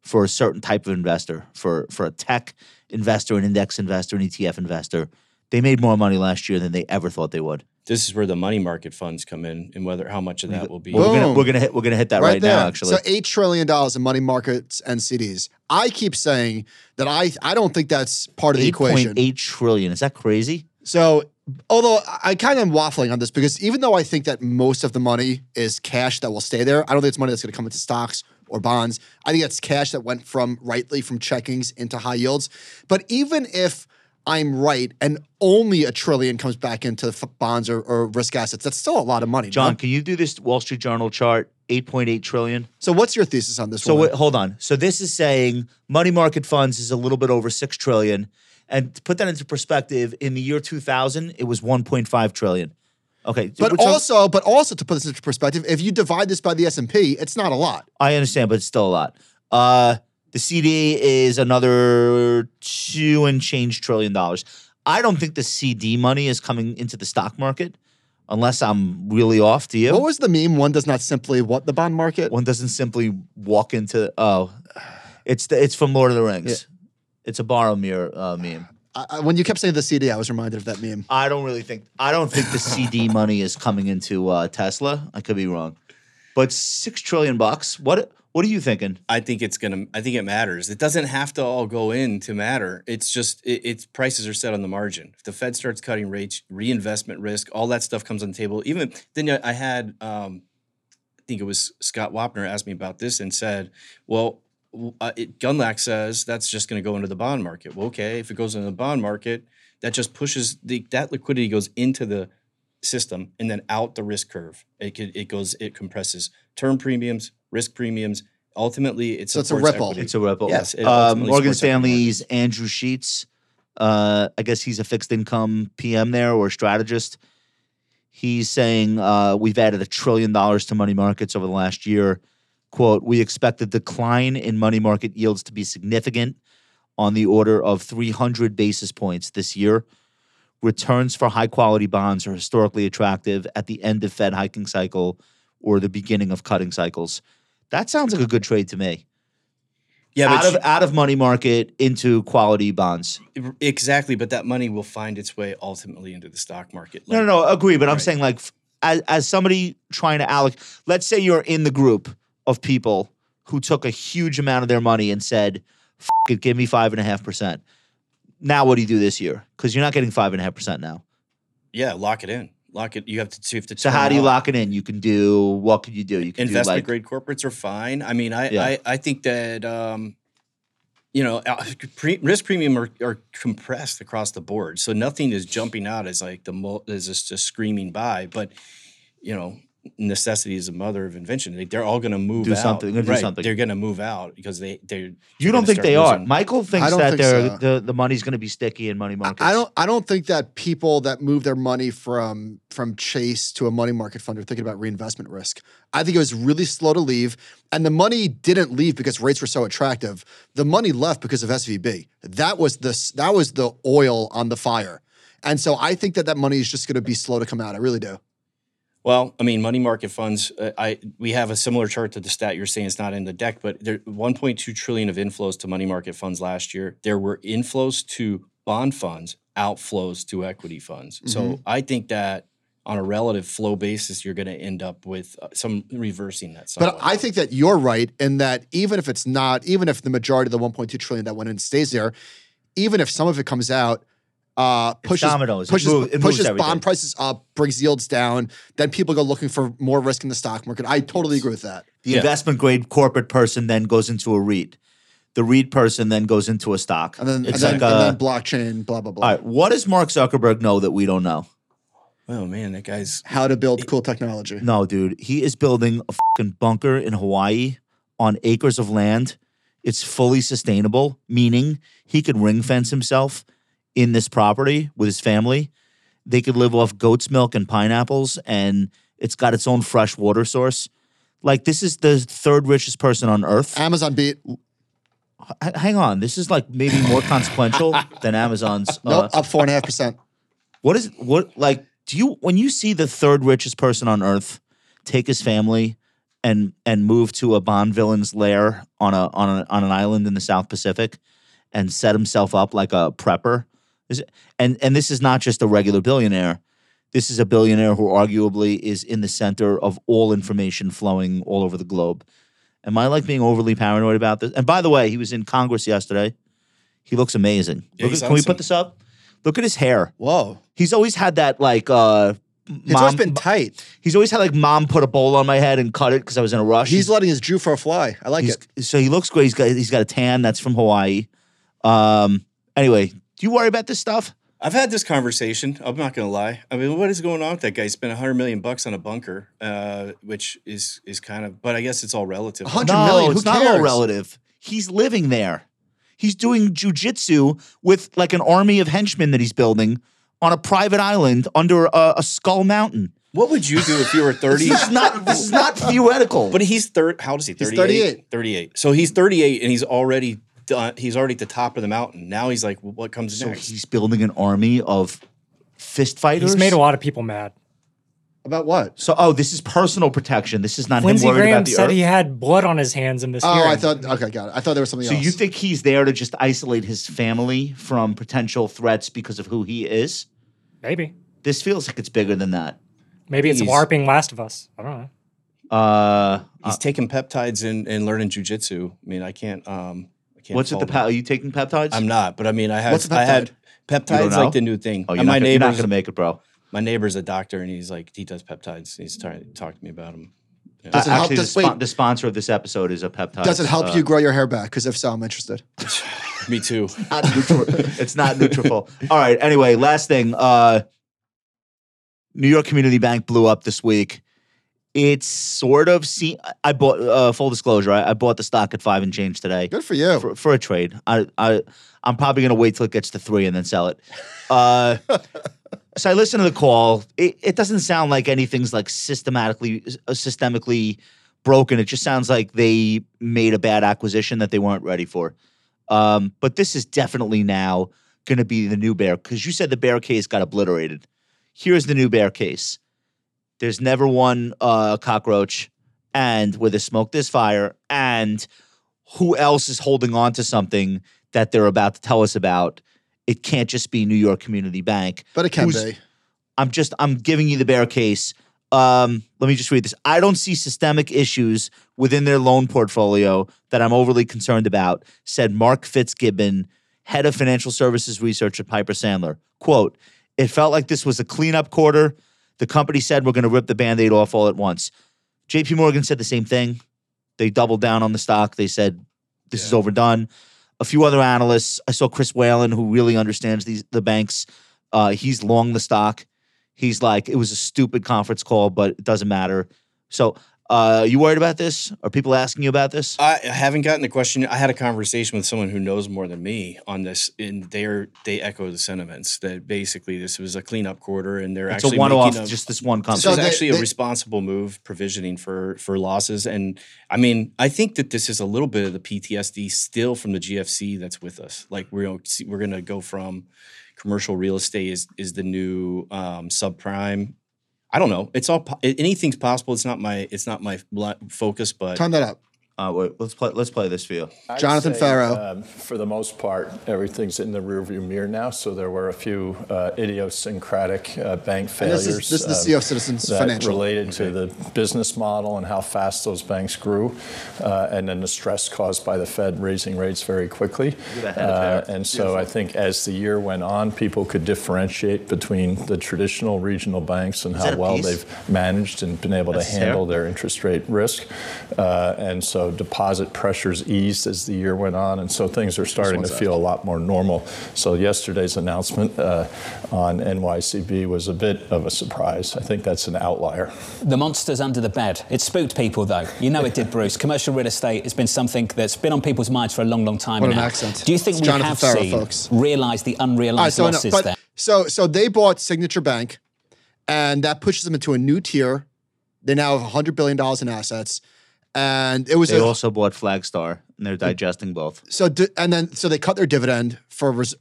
for a certain type of investor, for a tech investor, an index investor, an ETF investor. They made more money last year than they ever thought they would. This is where the money market funds come in, and whether how much of that will be. Well, we're gonna hit that right now, actually. So $8 trillion in money markets and CDs. I keep saying that I don't think that's part of the equation. 8.8 trillion. Is that crazy? So, although I kind of am waffling on this, because even though I think that most of the money is cash that will stay there, I don't think it's money that's going to come into stocks or bonds. I think that's cash that went from checkings into high yields. But even if I'm right, and only $1 trillion comes back into bonds or risk assets, that's still a lot of money. John, can you do this Wall Street Journal chart, 8.8 trillion? So what's your thesis on this one? So hold on. So this is saying money market funds is a little bit over 6 trillion. And to put that into perspective, in the year 2000, it was 1.5 trillion. Okay. But also to put this into perspective, if you divide this by the S&P, it's not a lot. I understand, but it's still a lot. The CD is another $2 and change trillion. I don't think the CD money is coming into the stock market, unless I'm really off to you. What was the meme? One does not simply what the bond market? One doesn't simply walk into, oh, it's from Lord of the Rings. Yeah. It's a borrow mirror meme. When you kept saying the CD, I was reminded of that meme. I don't think the CD money is coming into Tesla. I could be wrong, but $6 trillion. What are you thinking? I think it matters. It doesn't have to all go in to matter. It's just it's prices are set on the margin. If the Fed starts cutting rates, reinvestment risk, all that stuff comes on the table. Even then, I had I think it was Scott Wapner asked me about this and said, "Well, Gunlack says that's just going to go into the bond market." Well, okay, if it goes into the bond market, that just pushes that liquidity goes into the system and then out the risk curve. It compresses term premiums, risk premiums. Ultimately, it's a ripple. Equity. It's a ripple. Yes. Morgan Stanley's Andrew Sheets. I guess he's a fixed income PM there or strategist. He's saying we've added $1 trillion to money markets over the last year. Quote, we expect the decline in money market yields to be significant on the order of 300 basis points this year. Returns for high-quality bonds are historically attractive at the end of Fed hiking cycle or the beginning of cutting cycles. That sounds like a good trade to me. Yeah, out of money market into quality bonds. Exactly, but that money will find its way ultimately into the stock market. Like, no, agree. But right. I'm saying, like, as somebody trying to allocate, let's say you're in the group of people who took a huge amount of their money and said, "F it, give me 5.5%." Now, what do you do this year? Because you're not getting 5.5% now. Yeah, lock it in. Lock it. You have to. So how do you lock it in? You can do. What could you do? You can investment do, like, grade corporates are fine. I mean, I think that risk premium are compressed across the board, so nothing is jumping out as like just screaming buy. But necessity is the mother of invention. Like, they're all going to move out. They're going to move out because they. You don't think they are? Michael thinks that the money's going to be sticky in money markets. I don't think that people that move their money from Chase to a money market fund are thinking about reinvestment risk. I think it was really slow to leave, and the money didn't leave because rates were so attractive. The money left because of SVB. That was the oil on the fire, and so I think that money is just going to be slow to come out. I really do. Well, I mean, money market funds, we have a similar chart to the stat you're saying. It's not in the deck, but there 1.2 trillion of inflows to money market funds last year. There were inflows to bond funds, outflows to equity funds. Mm-hmm. So I think that on a relative flow basis, you're going to end up with some reversing that somewhat. But I think that you're right in that even if the majority of the 1.2 trillion that went in stays there, even if some of it comes out, pushes bond prices up, brings yields down. Then people go looking for more risk in the stock market. I totally agree with that. The investment grade corporate person then goes into a REIT. The REIT person then goes into a stock. And then blockchain, blah, blah, blah. All right, what does Mark Zuckerberg know that we don't know? Oh, man, that guy's— how to build cool technology. No, dude. He is building a fucking bunker in Hawaii on acres of land. It's fully sustainable, meaning he could ring fence himself in this property with his family. They could live off goat's milk and pineapples, and it's got its own fresh water source. Like, this is the third richest person on earth. Amazon beat. Hang on. This is, like, maybe more consequential than Amazon's. Nope, up 4.5%. When you see the third richest person on earth take his family and move to a Bond villain's lair on an island in the South Pacific and set himself up like a prepper, and this is not just a regular billionaire. This is a billionaire who arguably is in the center of all information flowing all over the globe. Am I like being overly paranoid about this? And by the way, he was in Congress yesterday. He looks amazing. Yeah, look at, can we put this up? Look at his hair. Whoa. He's always had that like it's always been tight. He's always had like mom put a bowl on my head and cut it because I was in a rush. He's letting his Jew for a fly. I like it. So he looks great. He's got a tan. That's from Hawaii. Anyway, do you worry about this stuff? I've had this conversation. I'm not going to lie. I mean, what is going on with that guy? He spent $100 million on a bunker, which is kind of, but I guess it's all relative. 100 no, million? Who it's cares? Not all relative. He's living there. He's doing jujitsu with like an army of henchmen that he's building on a private island under a skull mountain. What would you do if you were 30? This is not theoretical. But he's how old is he? 38? He's 38. 38. So he's 38 and he's already done. He's already at the top of the mountain. Now he's like, well, what comes next? So he's building an army of fist fighters? He's made a lot of people mad. About what? So, oh, this is personal protection. This is not Lindsey him worried Graham about the said earth. He had blood on his hands in this hearing. I thought, okay, got it. I thought there was something else. So you think he's there to just isolate his family from potential threats because of who he is? Maybe. This feels like it's bigger than that. Maybe it's LARPing Last of Us. I don't know. He's taking peptides and learning jujitsu. I mean, I can't. What's it? Are you taking peptides? I'm not, but I mean, I had peptides like the new thing. Oh, you're not going to make it, bro. My neighbor's a doctor, and he's like, he does peptides. He's trying to talk to me about them. Yeah. Does it help? The sponsor of this episode is a peptide. Does it help you grow your hair back? Because if so, I'm interested. Me too. It's not Nutrafol. All right. Anyway, last thing. New York Community Bank blew up this week. It's sort of I bought full disclosure. I bought the stock at 5 and change today. Good for you for a trade. I'm probably gonna wait till it gets to 3 and then sell it. So I listened to the call. It doesn't sound like anything's like systemically broken. It just sounds like they made a bad acquisition that they weren't ready for. But this is definitely now going to be the new bear because you said the bear case got obliterated. Here's the new bear case. There's never one cockroach, and where there's smoke, there's fire, and who else is holding on to something that they're about to tell us about? It can't just be New York Community Bank. But it can be. I'm giving you the bear case. Let me just read this. I don't see systemic issues within their loan portfolio that I'm overly concerned about, said Mark Fitzgibbon, head of financial services research at Piper Sandler. Quote, it felt like this was a cleanup quarter. The company said we're going to rip the Band-Aid off all at once. JP Morgan said the same thing. They doubled down on the stock. They said this is overdone. A few other analysts. I saw Chris Whalen, who really understands the banks. He's long the stock. He's like, it was a stupid conference call, but it doesn't matter. So are you worried about this? Are people asking you about this? I haven't gotten the question. I had a conversation with someone who knows more than me on this, and they echo the sentiments that basically this was a cleanup quarter, and they're actually making a one-off, just this one company. So it's actually a responsible move provisioning for losses. And I mean, I think that this is a little bit of the PTSD still from the GFC that's with us. Like we're going to go from commercial real estate is the new subprime. I don't know. It's all anything's possible. It's not my focus. But turn that up. Wait, let's play this for you, Jonathan Farrow. For the most part, everything's in the rearview mirror now. So there were a few idiosyncratic bank failures. And this is the CEO Citizens that Financial related to the business model and how fast those banks grew, and then the stress caused by the Fed raising rates very quickly. And so I think as the year went on, people could differentiate between the traditional regional banks and how well they've managed and been able to handle their interest rate risk, and so. Deposit pressures eased as the year went on, and so things are starting to feel a lot more normal. So yesterday's announcement on NYCB was a bit of a surprise. I think that's an outlier. The monster's under the bed. It spooked people, though. You know it did, Bruce. Commercial real estate has been something that's been on people's minds for a long, long time now. What an accent. Do you think we have seen realize the unrealized losses there? So they bought Signature Bank, and that pushes them into a new tier. They now have $100 billion in assets. And it was. They also bought Flagstar, and they're digesting both. So and then they cut their dividend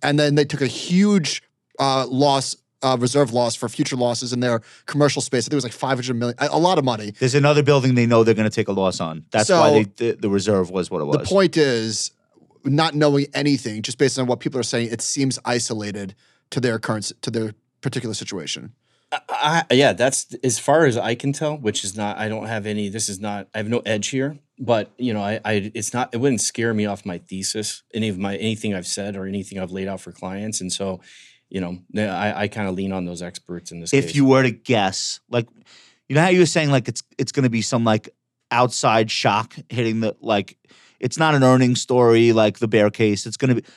and then they took a huge reserve loss for future losses in their commercial space. I think it was like $500 million, a lot of money. There's another building they know they're going to take a loss on. That's why the reserve was what it was. The point is, not knowing anything, just based on what people are saying, it seems isolated to their particular situation. Yeah, that's as far as I can tell, which is not, I don't have any, this is not, I have no edge here, but you know, it's not, it wouldn't scare me off my thesis, anything I've said or anything I've laid out for clients. And so, you know, I kind of lean on those experts in this case. If you were to guess, like, you know how you were saying, like, it's going to be some like outside shock hitting the, like, it's not an earnings story, like the bear case. It's going to be,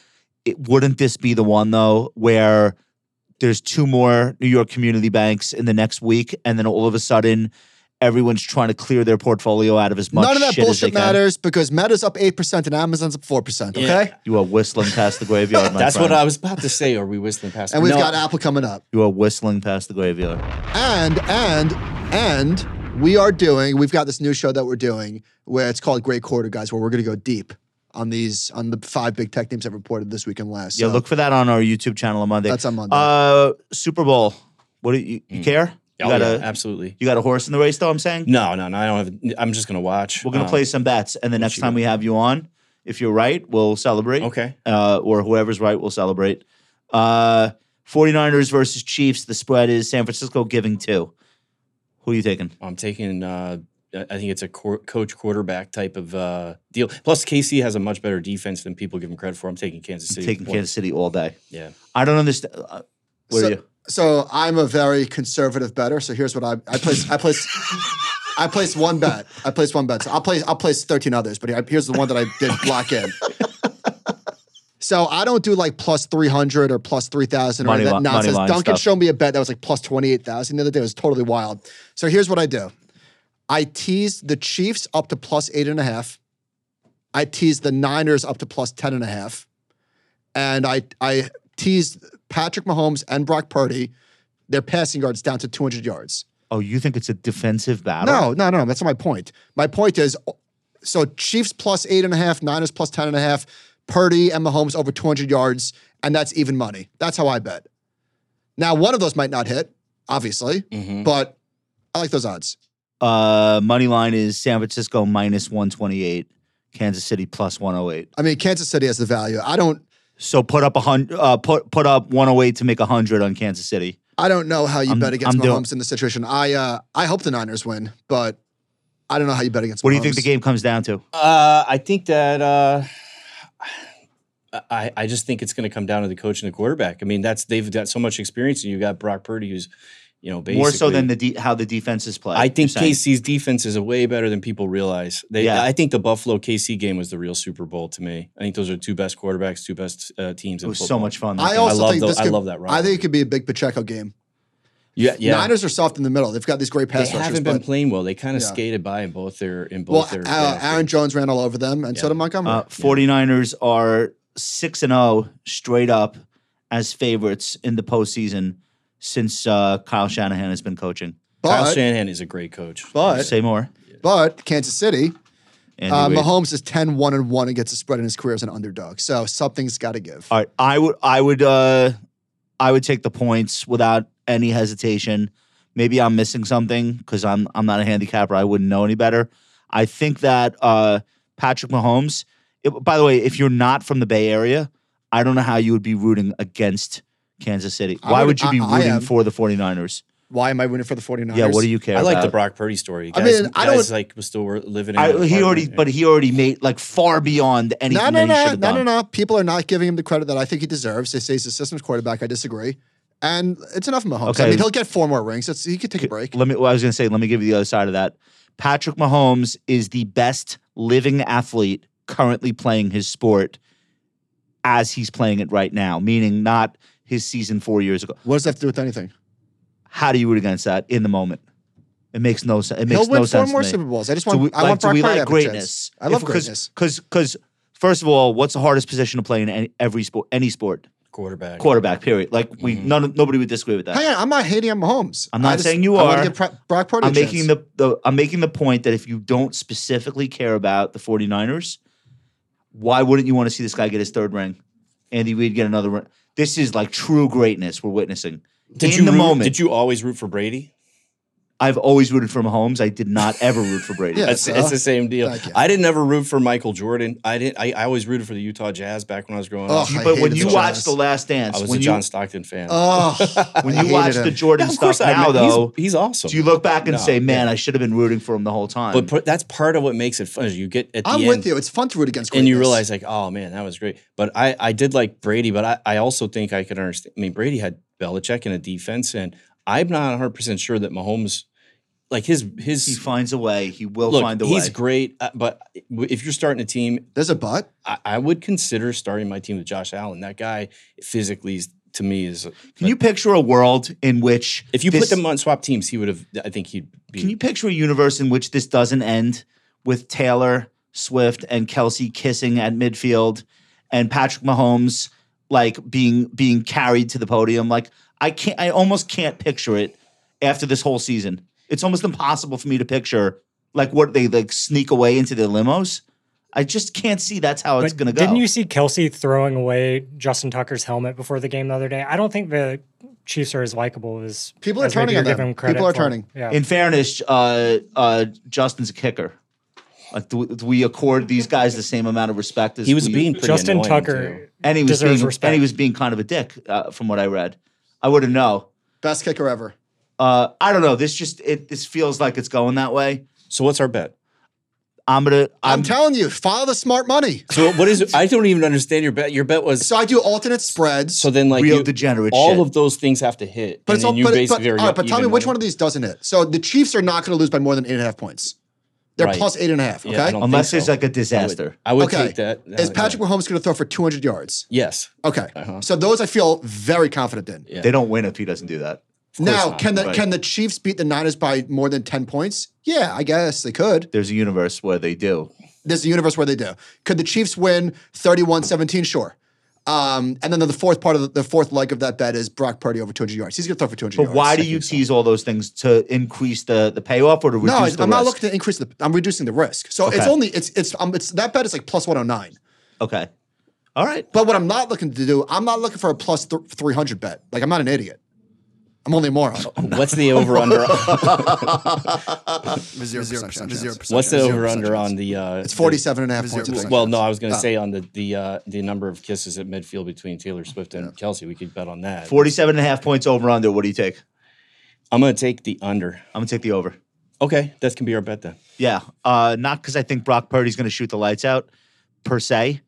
wouldn't this be the one though, where there's two more New York community banks in the next week, and then all of a sudden, everyone's trying to clear their portfolio out of as much shit as they can. None of that bullshit matters because Meta's up 8% and Amazon's up 4%, okay? Yeah. You are whistling past the graveyard, my That's friend. What I was about to say. Are we whistling past the graveyard? And we've got Apple coming up. You are whistling past the graveyard. And we are doing, we've got this new show that we're doing where it's called Great Quarter, guys, where we're going to go deep on the five big tech names I've reported this week and last. So. Yeah, look for that on our YouTube channel on Monday. That's on Monday. Super Bowl. What do you care? You absolutely. You got a horse in the race, though, I'm saying? No, I don't have. I'm just going to watch. We're going to play some bets, and the next time we have you on, if you're right, we'll celebrate. Okay. Or whoever's right, we'll celebrate. 49ers versus Chiefs. The spread is San Francisco giving 2. Who are you taking? I'm taking I think it's a coach quarterback type of deal. Plus, KC has a much better defense than people give him credit for. I'm taking Kansas City. I'm taking Kansas City all day. Yeah. I don't understand. Are you? So I'm a very conservative bettor. So here's what I place one bet. So I'll place 13 others. But here's the one that I did lock in. So I don't do like plus 300 or plus 3,000 or that nonsense. Duncan showed me a bet that was like plus 28,000 the other day. It was totally wild. So here's what I do. I teased the Chiefs up to plus 8.5. I teased the Niners up to plus 10.5. And I teased Patrick Mahomes and Brock Purdy, their passing yards down to 200 yards. Oh, you think it's a defensive battle? No. That's not my point. My point is, so Chiefs plus 8.5, Niners plus 10.5, Purdy and Mahomes over 200 yards, and that's even money. That's how I bet. Now, one of those might not hit, obviously, but I like those odds. Money line is San Francisco minus 128, Kansas City plus 108. I mean, Kansas City has the value. I don't. So put up 100. Put up 108 to make 100 on Kansas City. I don't know how you bet against Mahomes in this situation. I hope the Niners win, but I don't know how you bet against Mahomes. What do you think the game comes down to? I think that I just think it's going to come down to the coach and the quarterback. I mean, they've got so much experience, and you got Brock Purdy who's. You know, basically, more so than how the defenses play. I think KC's defense is way better than people realize. I think the Buffalo-KC game was the real Super Bowl to me. I think those are two best quarterbacks, two best teams in football. It was so much fun. I love that rivalry. I think it could be a big Pacheco game. Yeah. Niners are soft in the middle. They've got these great pass rushers. They haven't been playing well. They kind of skated by in both their Aaron Jones ran all over them, and so did Montgomery. 49ers are 6-0 straight up as favorites in the postseason. Since Kyle Shanahan has been coaching. Kyle Shanahan is a great coach. But say more. But Kansas City, Mahomes is 10-1-1 and gets a spread in his career as an underdog. So something's got to give. All right, I would take the points without any hesitation. Maybe I'm missing something because I'm not a handicapper. I wouldn't know any better. I think that Patrick Mahomes. By the way, if you're not from the Bay Area, I don't know how you would be rooting against Kansas City. Why would you be rooting for the 49ers? Why am I rooting for the 49ers? Yeah, what do you care about? I like the Brock Purdy story. Was still living in but he already made, like, far beyond anything that he should have done. No. People are not giving him the credit that I think he deserves. They say he's a systems quarterback. I disagree. And it's enough of Mahomes. Okay. I mean, he'll get 4 more rings. He could take a break. Let me give you the other side of that. Patrick Mahomes is the best living athlete currently playing his sport as he's playing it right now, meaning not his season 4 years ago. What does that have to do with anything? How do you root against that in the moment? It makes no sense. He'll win 4 more Super Bowls. I want greatness. I love greatness. Because first of all, what's the hardest position to play in every sport? Any sport? Quarterback. Period. Like nobody would disagree with that. Hang on, I'm not hating on Mahomes. I'm not saying you are. I'm making the point that if you don't specifically care about the 49ers, why wouldn't you want to see this guy get his 3rd ring? Andy Reid get another ring. This is like true greatness we're witnessing in the moment. Did you always root for Brady? I've always rooted for Mahomes. I did not ever root for Brady. Yeah, so it's the same deal. I didn't ever root for Michael Jordan. I always rooted for the Utah Jazz back when I was growing up. But when you watched The Last Dance, I was a John Stockton fan. When you watch the Jordan stuff now, though, he's awesome. Do you look back and say, "Man, I should have been rooting for him the whole time"? But that's part of what makes it fun. Is you get at the end. I'm with you. It's fun to root against greatness. And you realize, like, oh man, that was great. But I did like Brady. But I also think I could understand. I mean, Brady had Belichick in a defense, and I'm not 100% sure that Mahomes. Like his he finds a way. He will find a way. He's great, but if you're starting a team, there's a but. I would consider starting my team with Josh Allen. That guy physically is, to me, is. Can you picture a world in which if you put them on swap teams, he would have. I think he'd be. Can you picture a universe in which this doesn't end with Taylor Swift and Kelce kissing at midfield, and Patrick Mahomes like being carried to the podium? Like I can't. I almost can't picture it after this whole season. It's almost impossible for me to picture, like, what they like sneak away into their limos. I just can't see that's how it's going to go. Didn't you see Kelce throwing away Justin Tucker's helmet before the game the other day? I don't think the Chiefs are as likable as people are turning on them. People are turning. Yeah. In fairness, Justin's a kicker. Like, do we accord these guys the same amount of respect as he was being? Justin Tucker, and he was being respect. And he was being kind of a dick, from what I read. I wouldn't know. Best kicker ever. I don't know. This feels like it's going that way. So what's our bet? I'm telling you, follow the smart money. So what is it? I don't even understand your bet. Your bet was so I do alternate spreads. So then, like, real degenerate. All shit. Of those things have to hit. But and it's all. But tell me which one of these doesn't hit. So the Chiefs are not going to lose by more than 8.5 points. They're plus 8.5. Okay, yeah, unless it's like a disaster. I would take that. Is Patrick Mahomes going to throw for 200 yards? Yes. Okay. So those I feel very confident in. Yeah. They don't win if he doesn't do that. Now, can the Chiefs beat the Niners by more than 10 points? Yeah, I guess they could. There's a universe where they do. Could the Chiefs win 31-17? Sure. And then the fourth part of the fourth leg of that bet is Brock Purdy over 200 yards. He's going to throw for 200 yards. But why do you tease all those things to increase the payoff or to reduce the risk? No, I'm not looking to increase I'm reducing the risk. So it's only it's that bet is like plus 109. Okay. All right. But what I'm not looking to do, I'm not looking for a plus 300 bet. Like, I'm not an idiot. I'm only a moron. What's the over-under? 0%. What's the over-under on the... it's 47.5 points. Well, no, I was going to say on the number of kisses at midfield between Taylor Swift and Kelce. We could bet on that. 47.5 points over-under. What do you take? I'm going to take the under. I'm going to take the over. Okay, that can be our bet then. Yeah, not because I think Brock Purdy's going to shoot the lights out, per se. You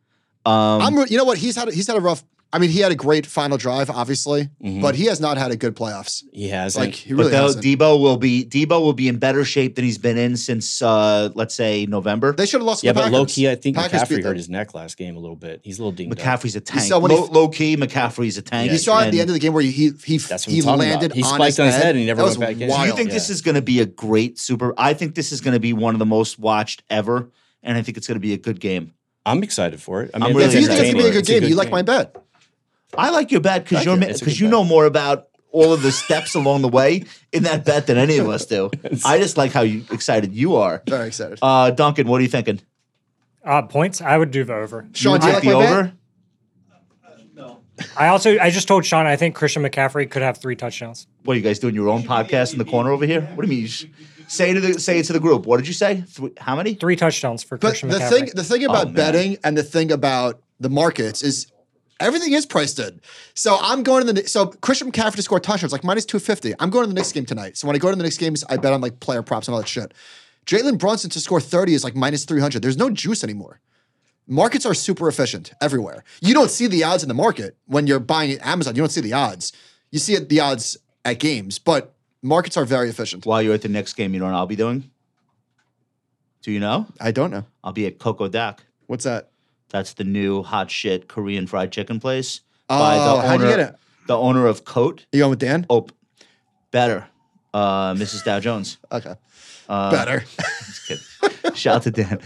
know what? He's had a rough... I mean, he had a great final drive, obviously, but he has not had a good playoffs. He hasn't. Like, he really hasn't. Debo will be in better shape than he's been in since, let's say, November. They should have lost. Yeah, but low-key, I think McCaffrey hurt his neck last game a little bit. He's a little dinged McCaffrey's up. A tank. Low-key, McCaffrey's a tank. You saw at the end of the game where he landed on his head and he never went back in. Do you think this is going to be a great Super? I think this is going to be one of the most watched ever, and I think it's going to be a good game. I'm excited for it. I mean, I'm really excited. If you think it's going to be a good game, you like my bet. I like your bet because you know more about all of the steps along the way in that bet than any of us do. I just like how excited you are. Very excited. Duncan, what are you thinking? Points? I would do the over. Sean, do you like the over? No. I just told Sean I think Christian McCaffrey could have 3 touchdowns. What, are you guys doing your own podcast in the corner over here? What do you mean? Say it to the group. What did you say? How many? 3 touchdowns for Christian McCaffrey. The thing about betting and the thing about the markets is everything is priced in. So I'm going to so Christian McCaffrey to score touchdowns, like minus 250. I'm going to the Knicks game tonight. So when I go to the Knicks games, I bet on like player props and all that shit. Jalen Brunson to score 30 is like minus 300. There's no juice anymore. Markets are super efficient everywhere. You don't see the odds in the market when you're buying at Amazon. You don't see the odds. You see the odds at games, but markets are very efficient. While you're at the Knicks game, you know what I'll be doing? Do you know? I don't know. I'll be at Coco Doc. What's that? That's the new hot shit Korean fried chicken place. Oh, how'd you get it? The owner of Coat. You going with Dan? Oh, better. Mrs. Dow Jones. Okay. Better. Just kidding. Shout out to Dan.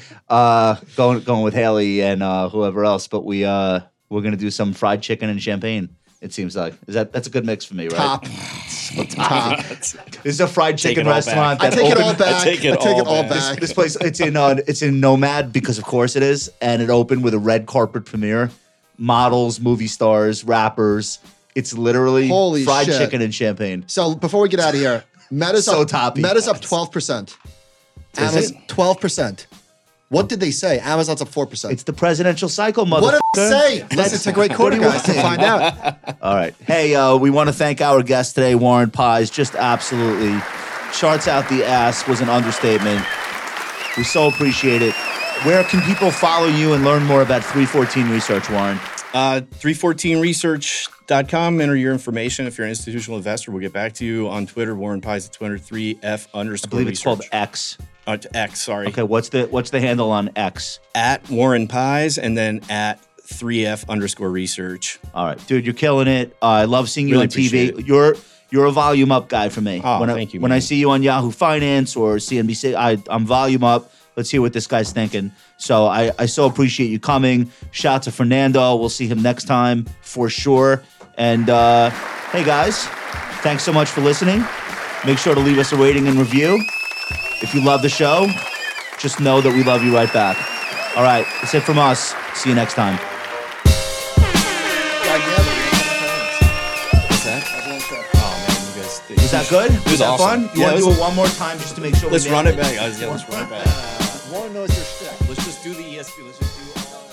Going with Haley and whoever else, but we're gonna do some fried chicken and champagne. It seems like that's a good mix for me, right? Top. This is a fried chicken restaurant. I take it all back. This place, it's in Nomad because of course it is, and it opened with a red carpet premiere, models, movie stars, rappers. It's literally fried chicken and champagne. So before we get out of here, Meta's up 12%. Amazon's 12%. What did they say? Amazon's up 4%. It's the presidential cycle, motherfucker. What did they say? Listen to Great Quarter, guys, to find out. All right. Hey, we want to thank our guest today, Warren Pies. Just absolutely charts out the ass was an understatement. We so appreciate it. Where can people follow you and learn more about 314 Research, Warren? 314research.com. Enter your information. If you're an institutional investor, we'll get back to you on Twitter. Warren Pies at Twitter, 3F_research. I believe it's called X. X, sorry. Okay, what's the handle on X? At Warren Pies and then at 3F_research. All right. Dude, you're killing it. I love seeing you really on TV. It. You're a volume up guy for me. Oh, thank you. When I see you on Yahoo Finance or CNBC, I'm volume up. Let's hear what this guy's thinking. So I so appreciate you coming. Shout out to Fernando. We'll see him next time for sure. And hey, guys, thanks so much for listening. Make sure to leave us a rating and review. If you love the show, just know that we love you right back. All right, that's it from us. See you next time. Was that good? Was that awesome. Fun? You want to do it one more time just to make sure? Let's run it back. Let's run it back. Warren knows your shtick. Let's just do the ESP. Let's just do all.